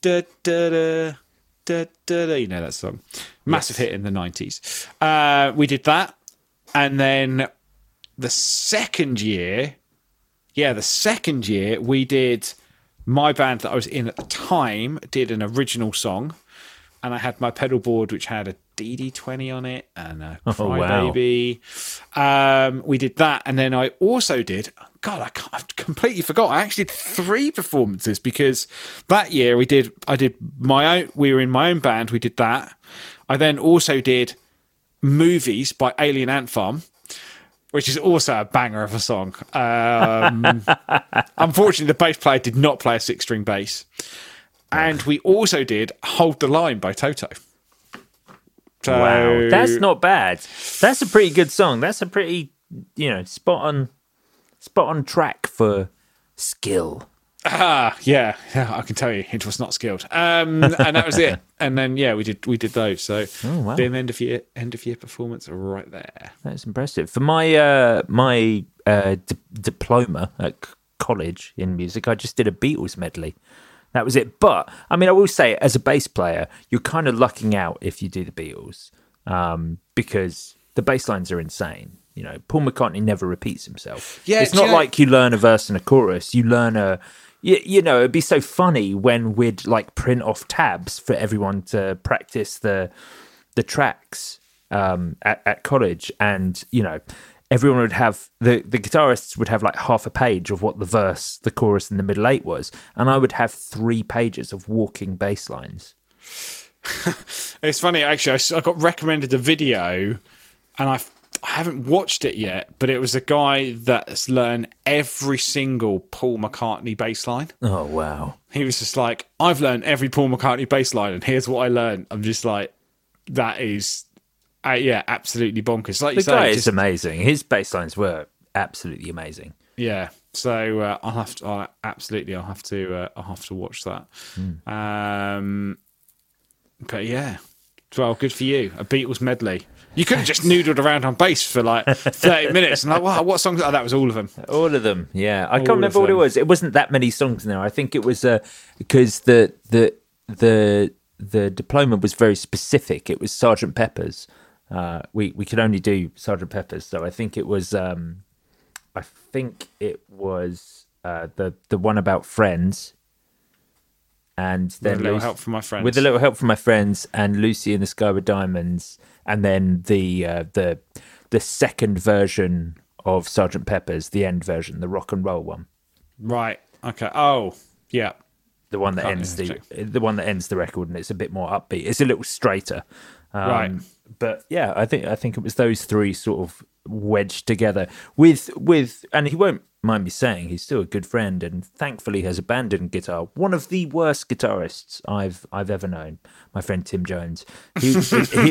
Da-da-da. Da, da, da. You know that song, massive hit in the 90s. We did that, and then the second year we did, my band that I was in at the time did an original song, and I had my pedal board which had a DD20 on it and a Crybaby. We did that, and then I also did, I've completely forgot. I actually did 3 performances, because that year we were in my own band. We did that. I then also did Movies by Alien Ant Farm, which is also a banger of a song. Unfortunately, the bass player did not play a six-string bass. And we also did Hold the Line by Toto. So, wow, that's not bad. That's a pretty good song. That's a pretty, you know, spot on track for skill. Ah, yeah, I can tell you, it was not skilled. And that was it. And then we did those. So been end of year performance right there. That's impressive. For my diploma at college in music, I just did a Beatles medley. That was it. But, I mean, I will say, as a bass player, you're kind of lucking out if you do the Beatles because the bass lines are insane. You know, Paul McCartney never repeats himself. Yeah, it's not like you learn a verse and a chorus. You learn you know, it'd be so funny when we'd, like, print off tabs for everyone to practice the tracks at college. And, you know, everyone would have, the guitarists would have like half a page of what the verse, the chorus, and the middle eight was. And I would have 3 pages of walking bass lines. It's funny, actually, I got recommended a video and I haven't watched it yet, but it was a guy that's learned every single Paul McCartney bass line. Oh, wow. He was just like, I've learned every Paul McCartney bass line and here's what I learned. I'm just like, that is... yeah, absolutely bonkers. Like you say, the guy is amazing. His bass lines were absolutely amazing. Yeah, so I'll have to watch that. But yeah, well, good for you. A Beatles medley. You could have just noodled around on bass for like 30 minutes, and like, wow, what songs? Oh, that was all of them. All of them. Yeah, I can't remember what it was. It wasn't that many songs in there. I think it was because the diploma was very specific. It was Sergeant Pepper's. We could only do Sergeant Pepper's, so I think it was the one about friends, and then with a little help from my friends, and Lucy in the Sky with Diamonds, and then the second version of Sergeant Pepper's, the end version, the rock and roll one. Right. Okay. Oh, yeah. The one that ends the record, and it's a bit more upbeat. It's a little straighter. Right. But yeah, I think it was those three sort of wedged together with, and he won't mind me saying he's still a good friend and thankfully has abandoned guitar. One of the worst guitarists I've ever known, my friend Tim Jones. He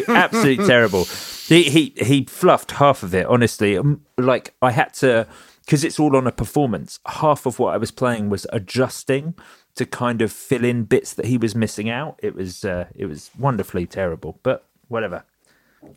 absolutely terrible. He fluffed half of it, honestly. Like I had to, because it's all on a performance. Half of what I was playing was adjusting to kind of fill in bits that he was missing out. It was wonderfully terrible, but whatever.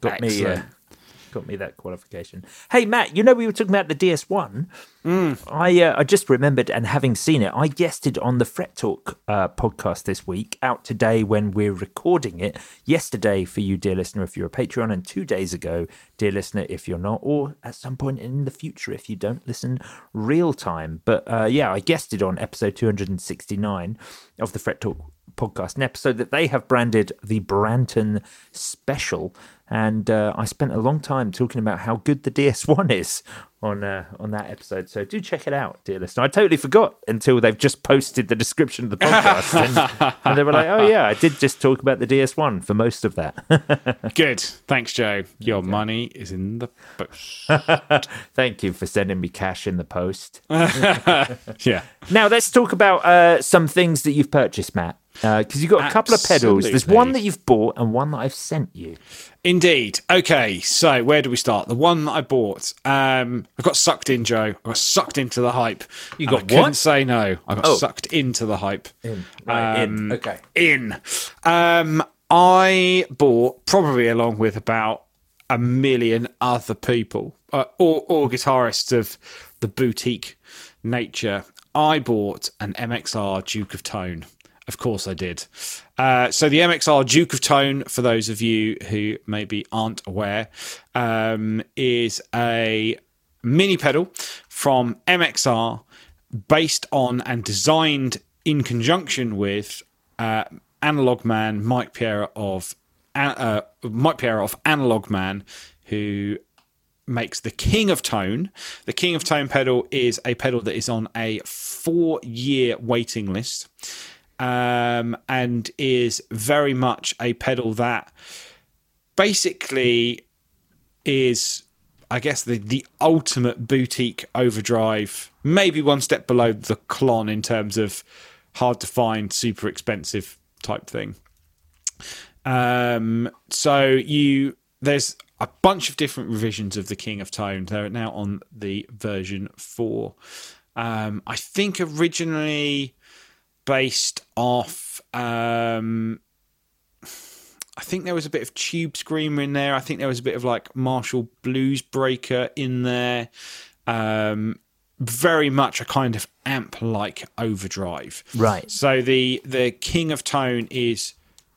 Got me that qualification. Hey, Matt, you know we were talking about the DS1. I just remembered, and having seen it, I guested on the Fret Talk podcast this week, out today when we're recording it, yesterday for you, dear listener, if you're a Patreon, and 2 days ago, dear listener, if you're not, or at some point in the future if you don't listen real time. But yeah, I guested on episode 269 of the Fret Talk podcast, an episode that they have branded the Branton Special, and I spent a long time talking about how good the DS1 is on that episode, so do check it out, dear listener. I totally forgot until they've just posted the description of the podcast, and they were like, oh yeah, I did just talk about the DS1 for most of that. Good, thanks Joe, your money is in the post. Thank you for sending me cash in the post. Yeah, now let's talk about some things that you've purchased, Matt. Because you've got a couple of pedals. There's one that you've bought and one that I've sent you. Indeed. Okay, so where do we start? The one that I bought. I got sucked in, Joe. I got sucked into the hype. You got what? I couldn't say no. I got sucked into the hype. In. Right, in. Okay. In. I bought, probably along with about 1 million other people, or guitarists of the boutique nature, I bought an MXR Duke of Tone. Of course I did. So the MXR Duke of Tone, for those of you who maybe aren't aware, is a mini pedal from MXR based on and designed in conjunction with Analog Man, Mike Pierre of Analog Man, who makes the King of Tone. The King of Tone pedal is a pedal that is on a 4-year waiting list. And is very much a pedal that basically is I guess the ultimate boutique overdrive, maybe one step below the Klon in terms of hard to find, super expensive type thing. There's a bunch of different revisions of the King of Tone. They're now on the version 4. I think originally based off... I think there was a bit of Tube Screamer in there. I think there was a bit of like Martial Blues Breaker in there. Very much a kind of amp-like overdrive. Right. So the King of Tone is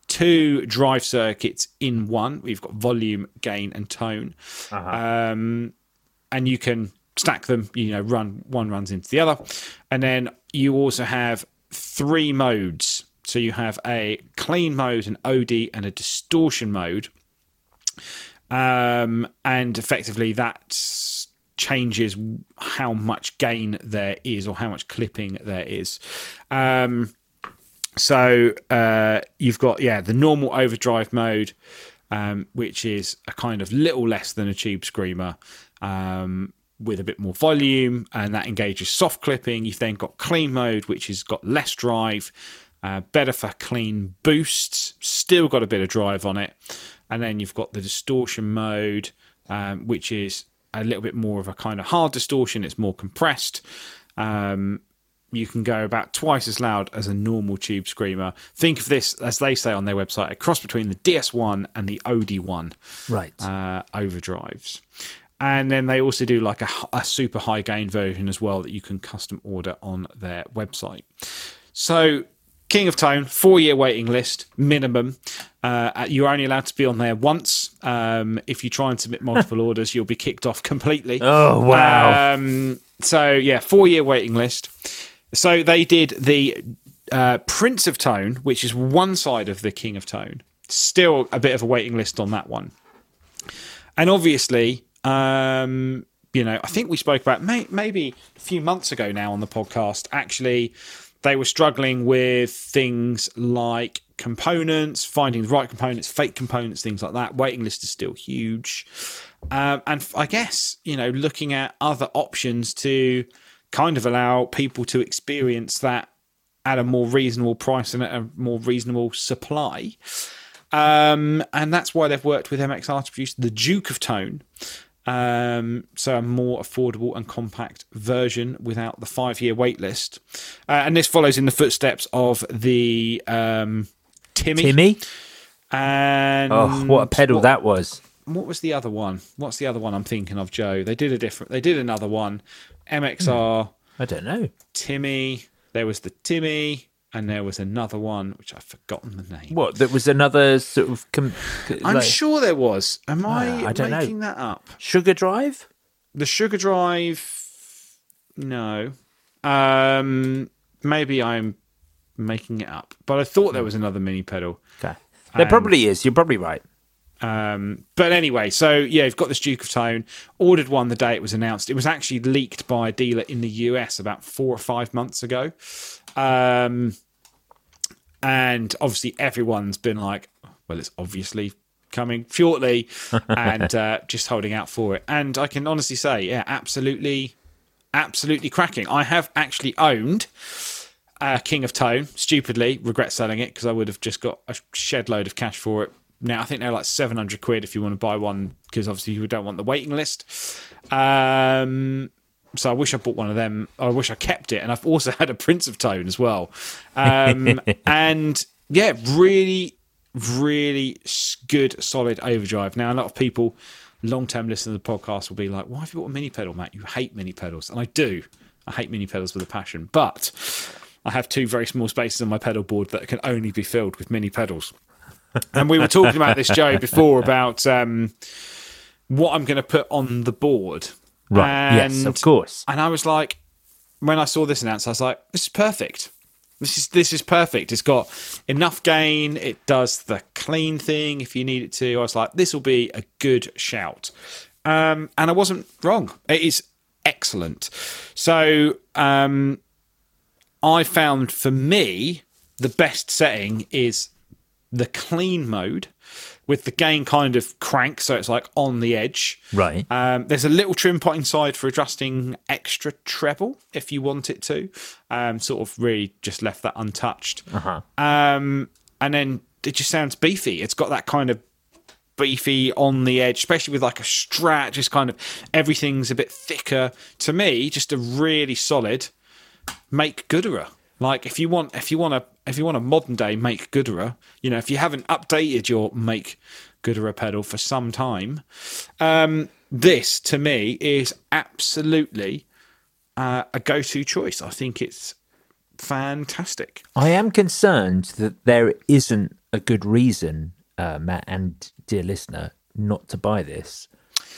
2 drive circuits in one. We've got volume, gain, and tone. Uh-huh. And you can stack them, one runs into the other. And then you also have 3 modes. So you have a clean mode, an OD, and a distortion mode. And effectively that changes how much gain there is or how much clipping there is. So you've got, the normal overdrive mode, which is a kind of little less than a Tube Screamer, with a bit more volume, and that engages soft clipping. You've then got clean mode, which has got less drive, better for clean boosts, still got a bit of drive on it. And then you've got the distortion mode, which is a little bit more of a kind of hard distortion. It's more compressed. You can go about twice as loud as a normal Tube Screamer. Think of this, as they say on their website, a cross between the DS1 and the OD1 overdrives. And then they also do like a super high gain version as well that you can custom order on their website. So King of Tone, 4-year waiting list, minimum. You're only allowed to be on there once. If you try and submit multiple orders, you'll be kicked off completely. Oh, wow. 4-year waiting list. So they did the Prince of Tone, which is one side of the King of Tone. Still a bit of a waiting list on that one. And obviously, I think we spoke about maybe a few months ago now on the podcast, actually, they were struggling with things like components, finding the right components, fake components, things like that. Waiting list is still huge. And I guess, looking at other options to kind of allow people to experience that at a more reasonable price and at a more reasonable supply. And that's why they've worked with MXR to produce the Duke of Tone. So a more affordable and compact version without the 5-year wait list. And this follows in the footsteps of the Timmy. And what a pedal that was. What was the other one? What's the other one I'm thinking of, Joe? They did another one. MXR. I don't know. Timmy. There was the Timmy. And there was another one, which I've forgotten the name. What? There was another sort of... I'm sure there was. Am I making that up? Sugar Drive? The Sugar Drive... No. Maybe I'm making it up. But I thought there was another mini pedal. Okay. There probably is. You're probably right. But anyway, you've got this Duke of Tone. Ordered one the day it was announced. It was actually leaked by a dealer in the US about 4 or 5 months ago. And obviously everyone's been like, well, it's obviously coming shortly, and just holding out for it. And I can honestly say, absolutely cracking. I have actually owned King of Tone, stupidly, regret selling it because I would have just got a shed load of cash for it. Now, I think they're like 700 quid if you want to buy one, because obviously you don't want the waiting list. So I wish I bought one of them. I wish I kept it. And I've also had a Prince of Tone as well. Really, really good, solid overdrive. Now, a lot of people, long-term listeners to the podcast, will be like, why have you bought a mini pedal, Matt? You hate mini pedals. And I do. I hate mini pedals with a passion. But I have 2 very small spaces on my pedal board that can only be filled with mini pedals. And we were talking about this, Joe, before about what I'm going to put on the board. Right, yes, of course. And I was like, when I saw this announced, I was like, this is perfect. This is perfect. It's got enough gain. It does the clean thing if you need it to. I was like, this will be a good shout. And I wasn't wrong. It is excellent. So I found, for me, the best setting is the clean mode, with the gain kind of crank, so it's like on the edge. Right. There's a little trim pot inside for adjusting extra treble if you want it to. Sort of really just left that untouched. Uh-huh. And then it just sounds beefy. It's got that kind of beefy on the edge, especially with like a Strat, just kind of everything's a bit thicker. To me, just a really solid make gooder. Like if you want a modern day make gooder, you know, if you haven't updated your make gooder pedal for some time, this to me is absolutely a go-to choice. I think it's fantastic. I am concerned that there isn't a good reason, Matt and dear listener, not to buy this.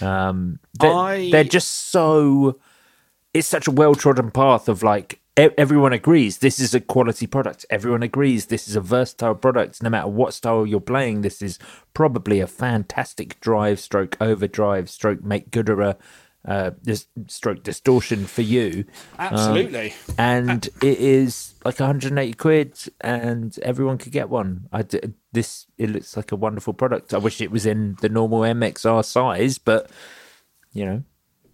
They're just so, it's such a well-trodden path of like, everyone agrees this is a quality product. Everyone agrees this is a versatile product. No matter what style you're playing, this is probably a fantastic drive stroke, overdrive stroke, make gooder, stroke distortion for you. Absolutely. And it is like 180 quid and everyone could get one. It looks like a wonderful product. I wish it was in the normal MXR size, but you know.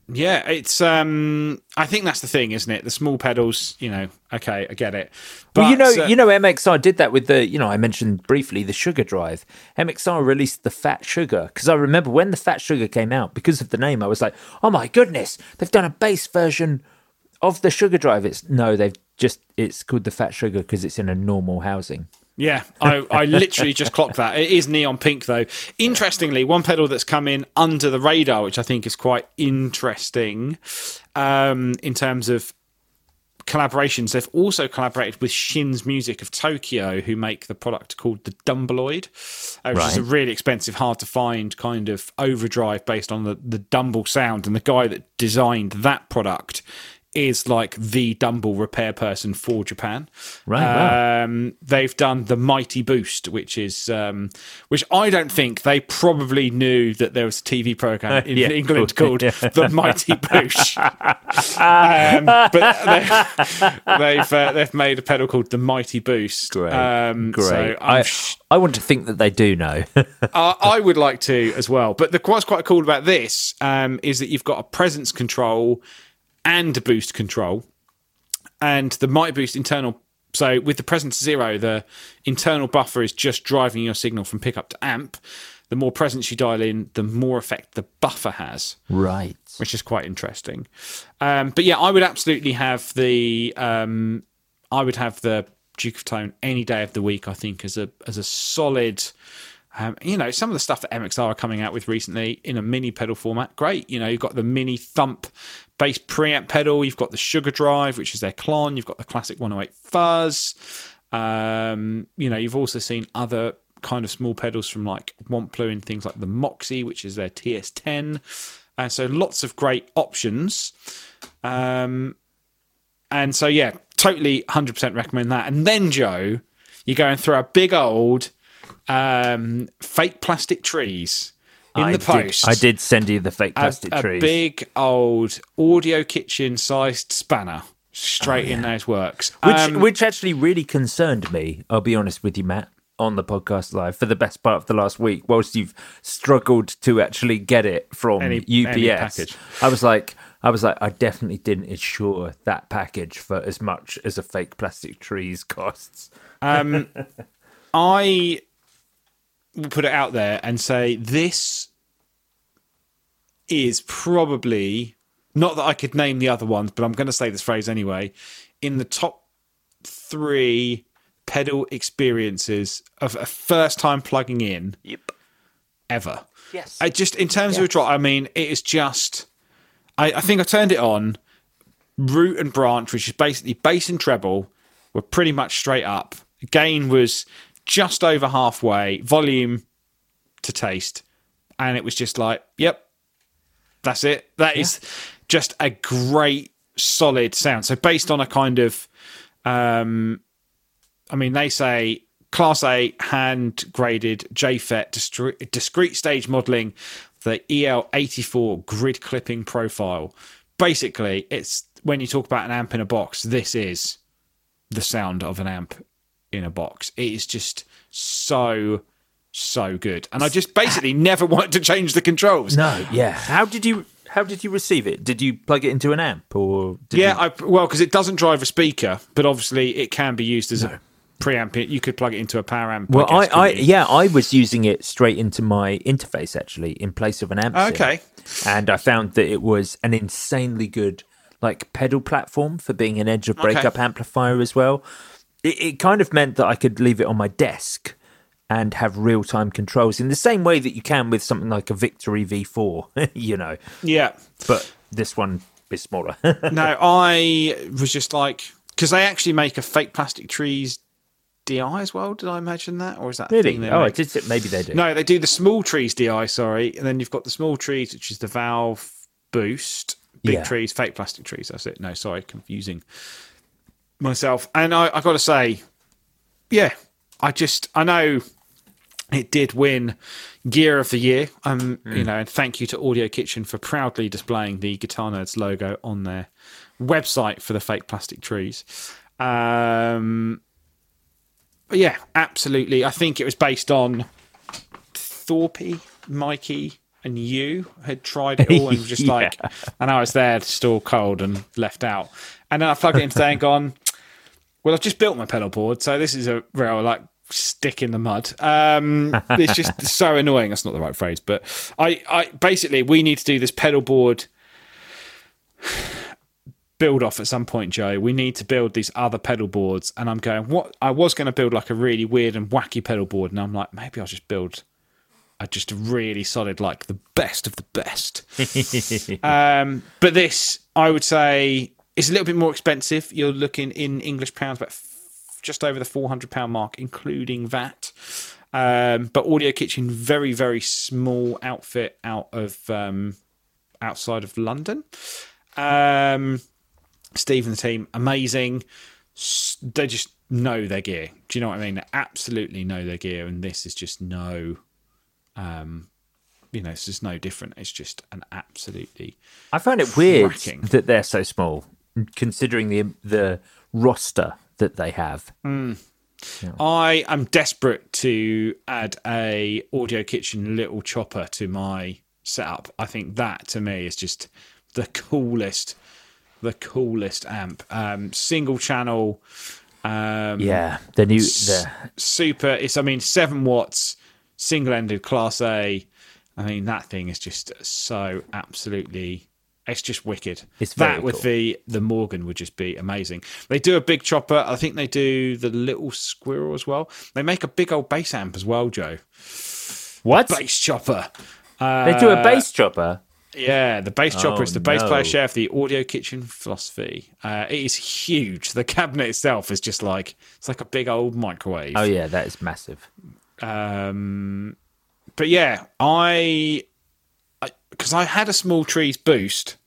Yeah, it's I think that's the thing, isn't it? The small pedals, you know, okay, I get it. But, well, you know, MXR did that with the, you know, I mentioned briefly the Sugar Drive. MXR released the Fat Sugar, because I remember when the Fat Sugar came out, because of the name, I was like, oh my goodness, they've done a bass version of the Sugar Drive. It's called the Fat Sugar because it's in a normal housing. Yeah, I literally just clocked that. It is neon pink, though. Interestingly, one pedal that's come in under the radar, which I think is quite interesting in terms of collaborations. They've also collaborated with Shin's Music of Tokyo, who make the product called the Dumbleoid, which is a really expensive, hard-to-find kind of overdrive based on the Dumble sound. And the guy that designed that product is like the Dumble repair person for Japan. Right. Wow. They've done the Mighty Boost, which is which I don't think they probably knew that there was a TV program in England called the Mighty Boost. But they've made a pedal called the Mighty Boost. Great. So I want to think that they do know. I would like to as well. But what's quite cool about this is that you've got a presence control and boost control, and the Mighty Boost internal. So with the presence zero, the internal buffer is just driving your signal from pickup to amp. The more presence you dial in, the more effect the buffer has. Right. Which is quite interesting. But yeah, I would absolutely have the Duke of Tone any day of the week, I think, as a solid. You know, some of the stuff that MXR are coming out with recently in a mini pedal format, great. You know, you've got the mini thump bass preamp pedal, you've got the Sugar Drive, which is their Klon, you've got the classic 108 fuzz. You know, you've also seen other kind of small pedals from like Wamplu and things like the Moxie, which is their TS10. And so lots of great options. And so, yeah, totally 100% recommend that. And then, Joe, you go and throw a big old fake plastic trees in the post. I did send you the fake plastic trees. A big old Audio Kitchen sized spanner straight in those works, which actually really concerned me, I'll be honest with you, Matt, on the podcast live for the best part of the last week, whilst you've struggled to actually get it from UBS package. I was like, I definitely didn't insure that package for as much as a fake plastic trees costs. I will put it out there and say this is probably, not that I could name the other ones, but I'm going to say this phrase anyway, in the top 3 pedal experiences of a first time plugging in ever. Yes. In terms of a drop, I mean, it is just, I think I turned it on, root and branch, which is basically bass and treble, were pretty much straight up. Gain was just over halfway, volume to taste, and it was just like, yep, that's it. That is just a great, solid sound. So based on a kind of, I mean, they say Class A hand-graded JFET discrete stage modelling, the EL84 grid clipping profile. Basically, it's when you talk about an amp in a box, this is the sound of an amp in a box. It is just so so good. And I just basically never wanted to change the controls. No, yeah. How did you receive it? Did you plug it into an amp or? Well, because it doesn't drive a speaker, but obviously it can be used as a preamp. You could plug it into a power amp. Well, I was using it straight into my interface actually, in place of an amp. Okay. And I found that it was an insanely good like pedal platform for being an edge of breakup amplifier as well. It kind of meant that I could leave it on my desk and have real-time controls in the same way that you can with something like a Victory V4, you know. Yeah. But this one is smaller. No, I was just like... Because they actually make a fake plastic trees DI as well. Did I imagine that? Or is that... Really? Maybe they do. No, they do the small trees DI, sorry. And then you've got the small trees, which is the valve boost. Big trees, fake plastic trees, that's it. No, sorry, confusing myself. And I got to say, yeah, I know... It did win Gear of the Year, you know, and thank you to Audio Kitchen for proudly displaying the Guitar Nerds logo on their website for the fake plastic trees. But yeah, absolutely. I think it was based on Thorpey, Mikey, and you had tried it all and just like, and I was there still cold and left out. And then I plugged it in today and gone, well, I've just built my pedal board, so this is a real like stick in the mud. It's just so annoying. That's not the right phrase, but I basically we need to do this pedal board build off at some point, Joe. We need to build these other pedal boards, and I'm going, what I was going to build like a really weird and wacky pedal board, and I'm like, maybe I'll just build a just really solid, like the best of the best. But this, I would say, is a little bit more expensive. You're looking in English pounds about just over the £400 mark, including VAT. But Audio Kitchen, very, very small outfit out of outside of London. Steve and the team, amazing. They just know their gear. Do you know what I mean? They absolutely know their gear, and this is just no... it's just no different. It's just an absolutely... I found it weird that they're so small, considering the roster that they have. Yeah. I am desperate to add a Audio Kitchen little chopper to my setup. I think that to me is just the coolest amp. Single channel. The new super. It's 7 watts, single ended Class A. I mean, that thing is just so absolutely. It's just wicked. It's very cool. With the Morgan would just be amazing. They do a big chopper. I think they do the little squirrel as well. They make a big old bass amp as well, Joe. What? A bass chopper. They do a bass chopper? Yeah, the bass chopper is the bass player share for the Audio Kitchen philosophy. It is huge. The cabinet itself is just like, it's like a big old microwave. Oh, yeah, that is massive. But yeah, because I had a small trees boost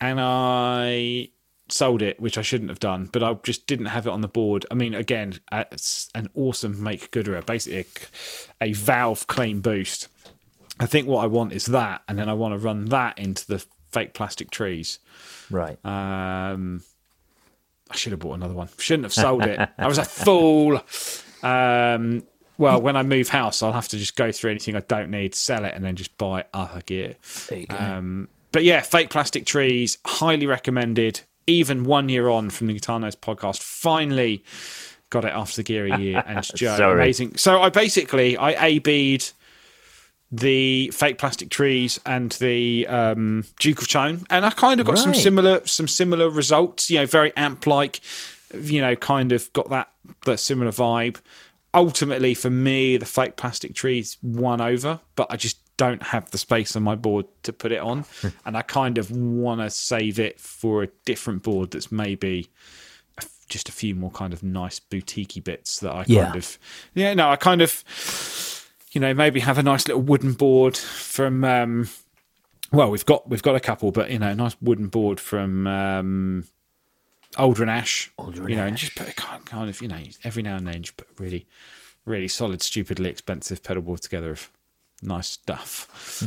and I sold it, which I shouldn't have done, but I just didn't have it on the board. I mean, again, it's an awesome make-gooder, basically a valve clean boost. I think what I want is that, and then I want to run that into the fake plastic trees. Right. I should have bought another one. Shouldn't have sold it. I was a fool. Well, when I move house, I'll have to just go through anything I don't need, sell it, and then just buy other gear. There you go. But yeah, fake plastic trees, highly recommended. Even 1 year on from the Guitar Nerds podcast, finally got it after the Gear a Year. And Joe, amazing. So I basically, AB'd the fake plastic trees and the Duke of Tone, and I kind of got some similar results. You know, very amp-like. You know, kind of got that similar vibe. Ultimately, for me, the fake plastic trees won over, but I just don't have the space on my board to put it on. And I kind of want to save it for a different board that's maybe just a few more kind of nice boutique-y bits that I maybe have a nice little wooden board from, well, we've got a couple, but, you know, a nice wooden board from... Alder and Ash, and just put a kind of, every now and then just put really, really solid, stupidly expensive pedal board together of nice stuff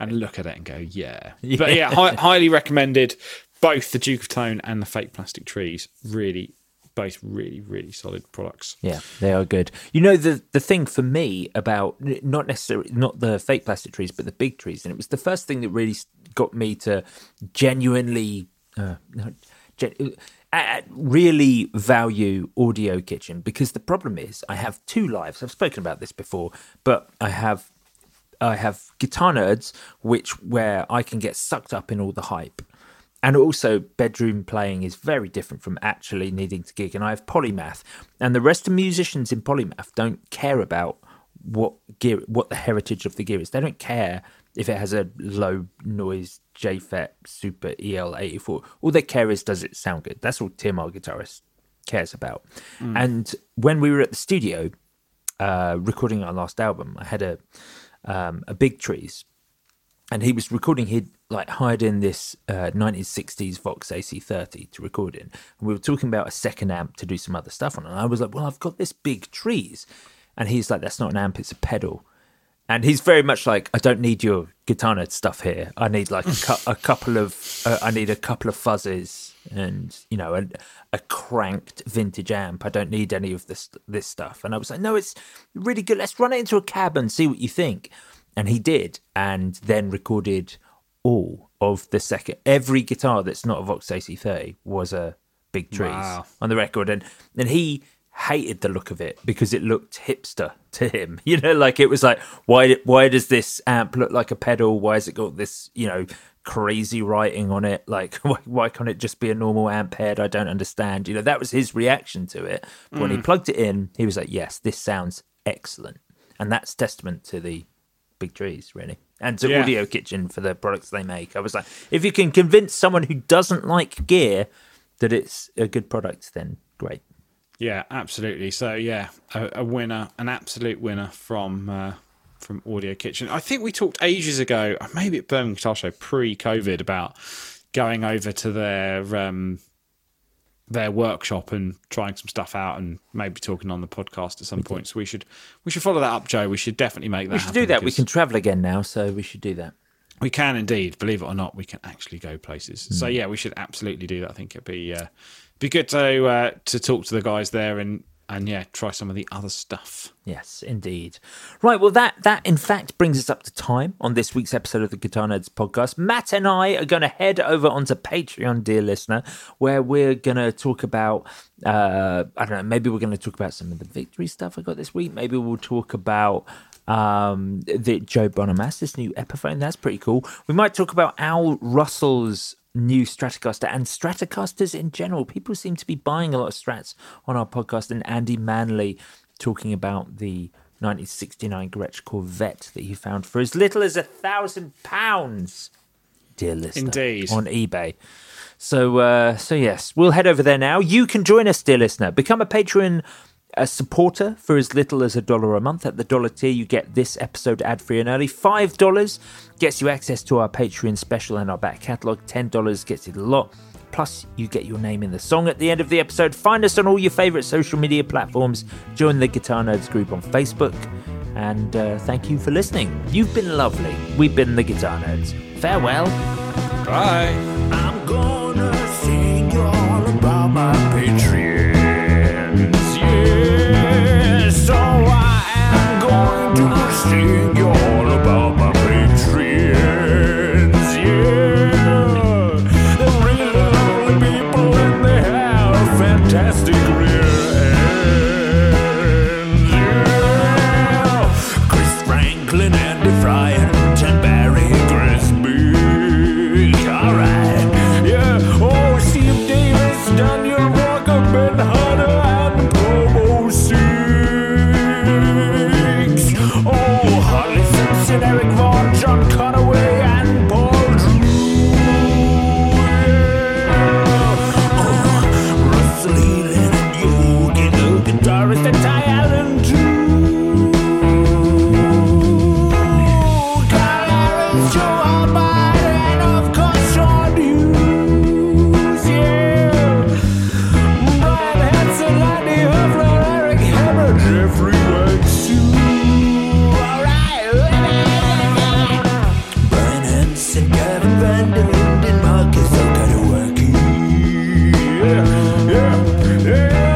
and look at it and go, yeah. But yeah, highly recommended both the Duke of Tone and the fake plastic trees. Really both really, really solid products. Yeah, they are good. You know, the thing for me about not necessarily not the fake plastic trees, but the big trees, and it was the first thing that really got me to genuinely really value Audio Kitchen, because the problem is I have two lives. I've spoken about this before, but I have Guitar Nerds, where I can get sucked up in all the hype. And also, bedroom playing is very different from actually needing to gig. And I have Polymath, and the rest of musicians in Polymath don't care about what gear, what the heritage of the gear is. They don't care if it has a low noise JFET Super EL84. All they care is, does it sound good? That's all Tim, our guitarist, cares about. Mm. And when we were at the studio recording our last album, I had a Big Trees, and he was recording. He'd like hired in this 1960s Vox AC30 to record in, and we were talking about a second amp to do some other stuff on. And I was like, "Well, I've got this Big Trees," and he's like, "That's not an amp; it's a pedal." And he's very much like, "I don't need your Guitar Nerd stuff here. I need like a couple of fuzzes and, you know, a cranked vintage amp. I don't need any of this stuff." And I was like, "No, it's really good. Let's run it into a cab and see what you think." And he did, and then recorded all of the second. Every guitar that's not a Vox AC30 was a Big Trees on the record. And he hated the look of it because it looked hipster to him. You know, like it was like, why does this amp look like a pedal? Why has it got this, you know, crazy writing on it? Like, why can't it just be a normal amp head? I don't understand. You know, that was his reaction to it. But when he plugged it in, he was like, yes, this sounds excellent. And that's testament to the Big Trees, really, and to Audio Kitchen for the products they make. I was like, if you can convince someone who doesn't like gear that it's a good product, then great. Yeah, absolutely. So yeah, a winner, an absolute winner from Audio Kitchen. I think we talked ages ago, maybe at Birmingham Guitar Show pre-COVID, about going over to their workshop and trying some stuff out, and maybe talking on the podcast at some point. So we should follow that up, Joe. We should definitely make that. We should do that. We can travel again now, so we should do that. We can indeed. Believe it or not, we can actually go places. Mm. So yeah, we should absolutely do that. I think it'd be good to talk to the guys there and yeah, try some of the other stuff. Yes, indeed. Right, well, that in fact brings us up to time on this week's episode of the Guitar Nerds podcast. Matt and I are going to head over onto Patreon, dear listener, where we're going to talk about, I don't know, maybe we're going to talk about some of the Victory stuff I got this week. Maybe we'll talk about the Joe Bonamassa new Epiphone. That's pretty cool. We might talk about Al Russell's new Stratocaster and Stratocasters in general. People seem to be buying a lot of Strats on our podcast, and Andy Manley talking about the 1969 Gretsch Corvette that he found for as little as £1,000, dear listener, indeed, on eBay. So yes, we'll head over there now. You can join us, dear listener. Become a Patreon supporter for as little as $1 a month. At the dollar tier, you get this episode ad-free and early. $5 gets you access to our Patreon special and our back catalogue. $10 gets you the lot. Plus, you get your name in the song at the end of the episode. Find us on all your favourite social media platforms. Join the Guitar Nerds group on Facebook. And thank you for listening. You've been lovely. We've been the Guitar Nerds. Farewell. Bye. I'm gonna sing you all about my Patreon. So I am going to sing you all about my Patreons, yeah. They're really lovely people and they have fantastic rear ends, yeah. Chris Franklin, Andy Fry, and Barry Grisby, alright, yeah. Oh, Steve Davis, Daniel Walker, Ben Hunter, and Promo C. Eric Vaughn, John Conaway, and Paul Drew. Yeah. Oh, Russell Healy and Yogi, the guitarist, and Ty Allen too. Carl Harris, Joe Albert, and of course Sean Hughes. Yeah. Brian Hansen, Lanny Huffler, Eric Hammer, Jeffrey Wax too. Yeah, yeah, yeah.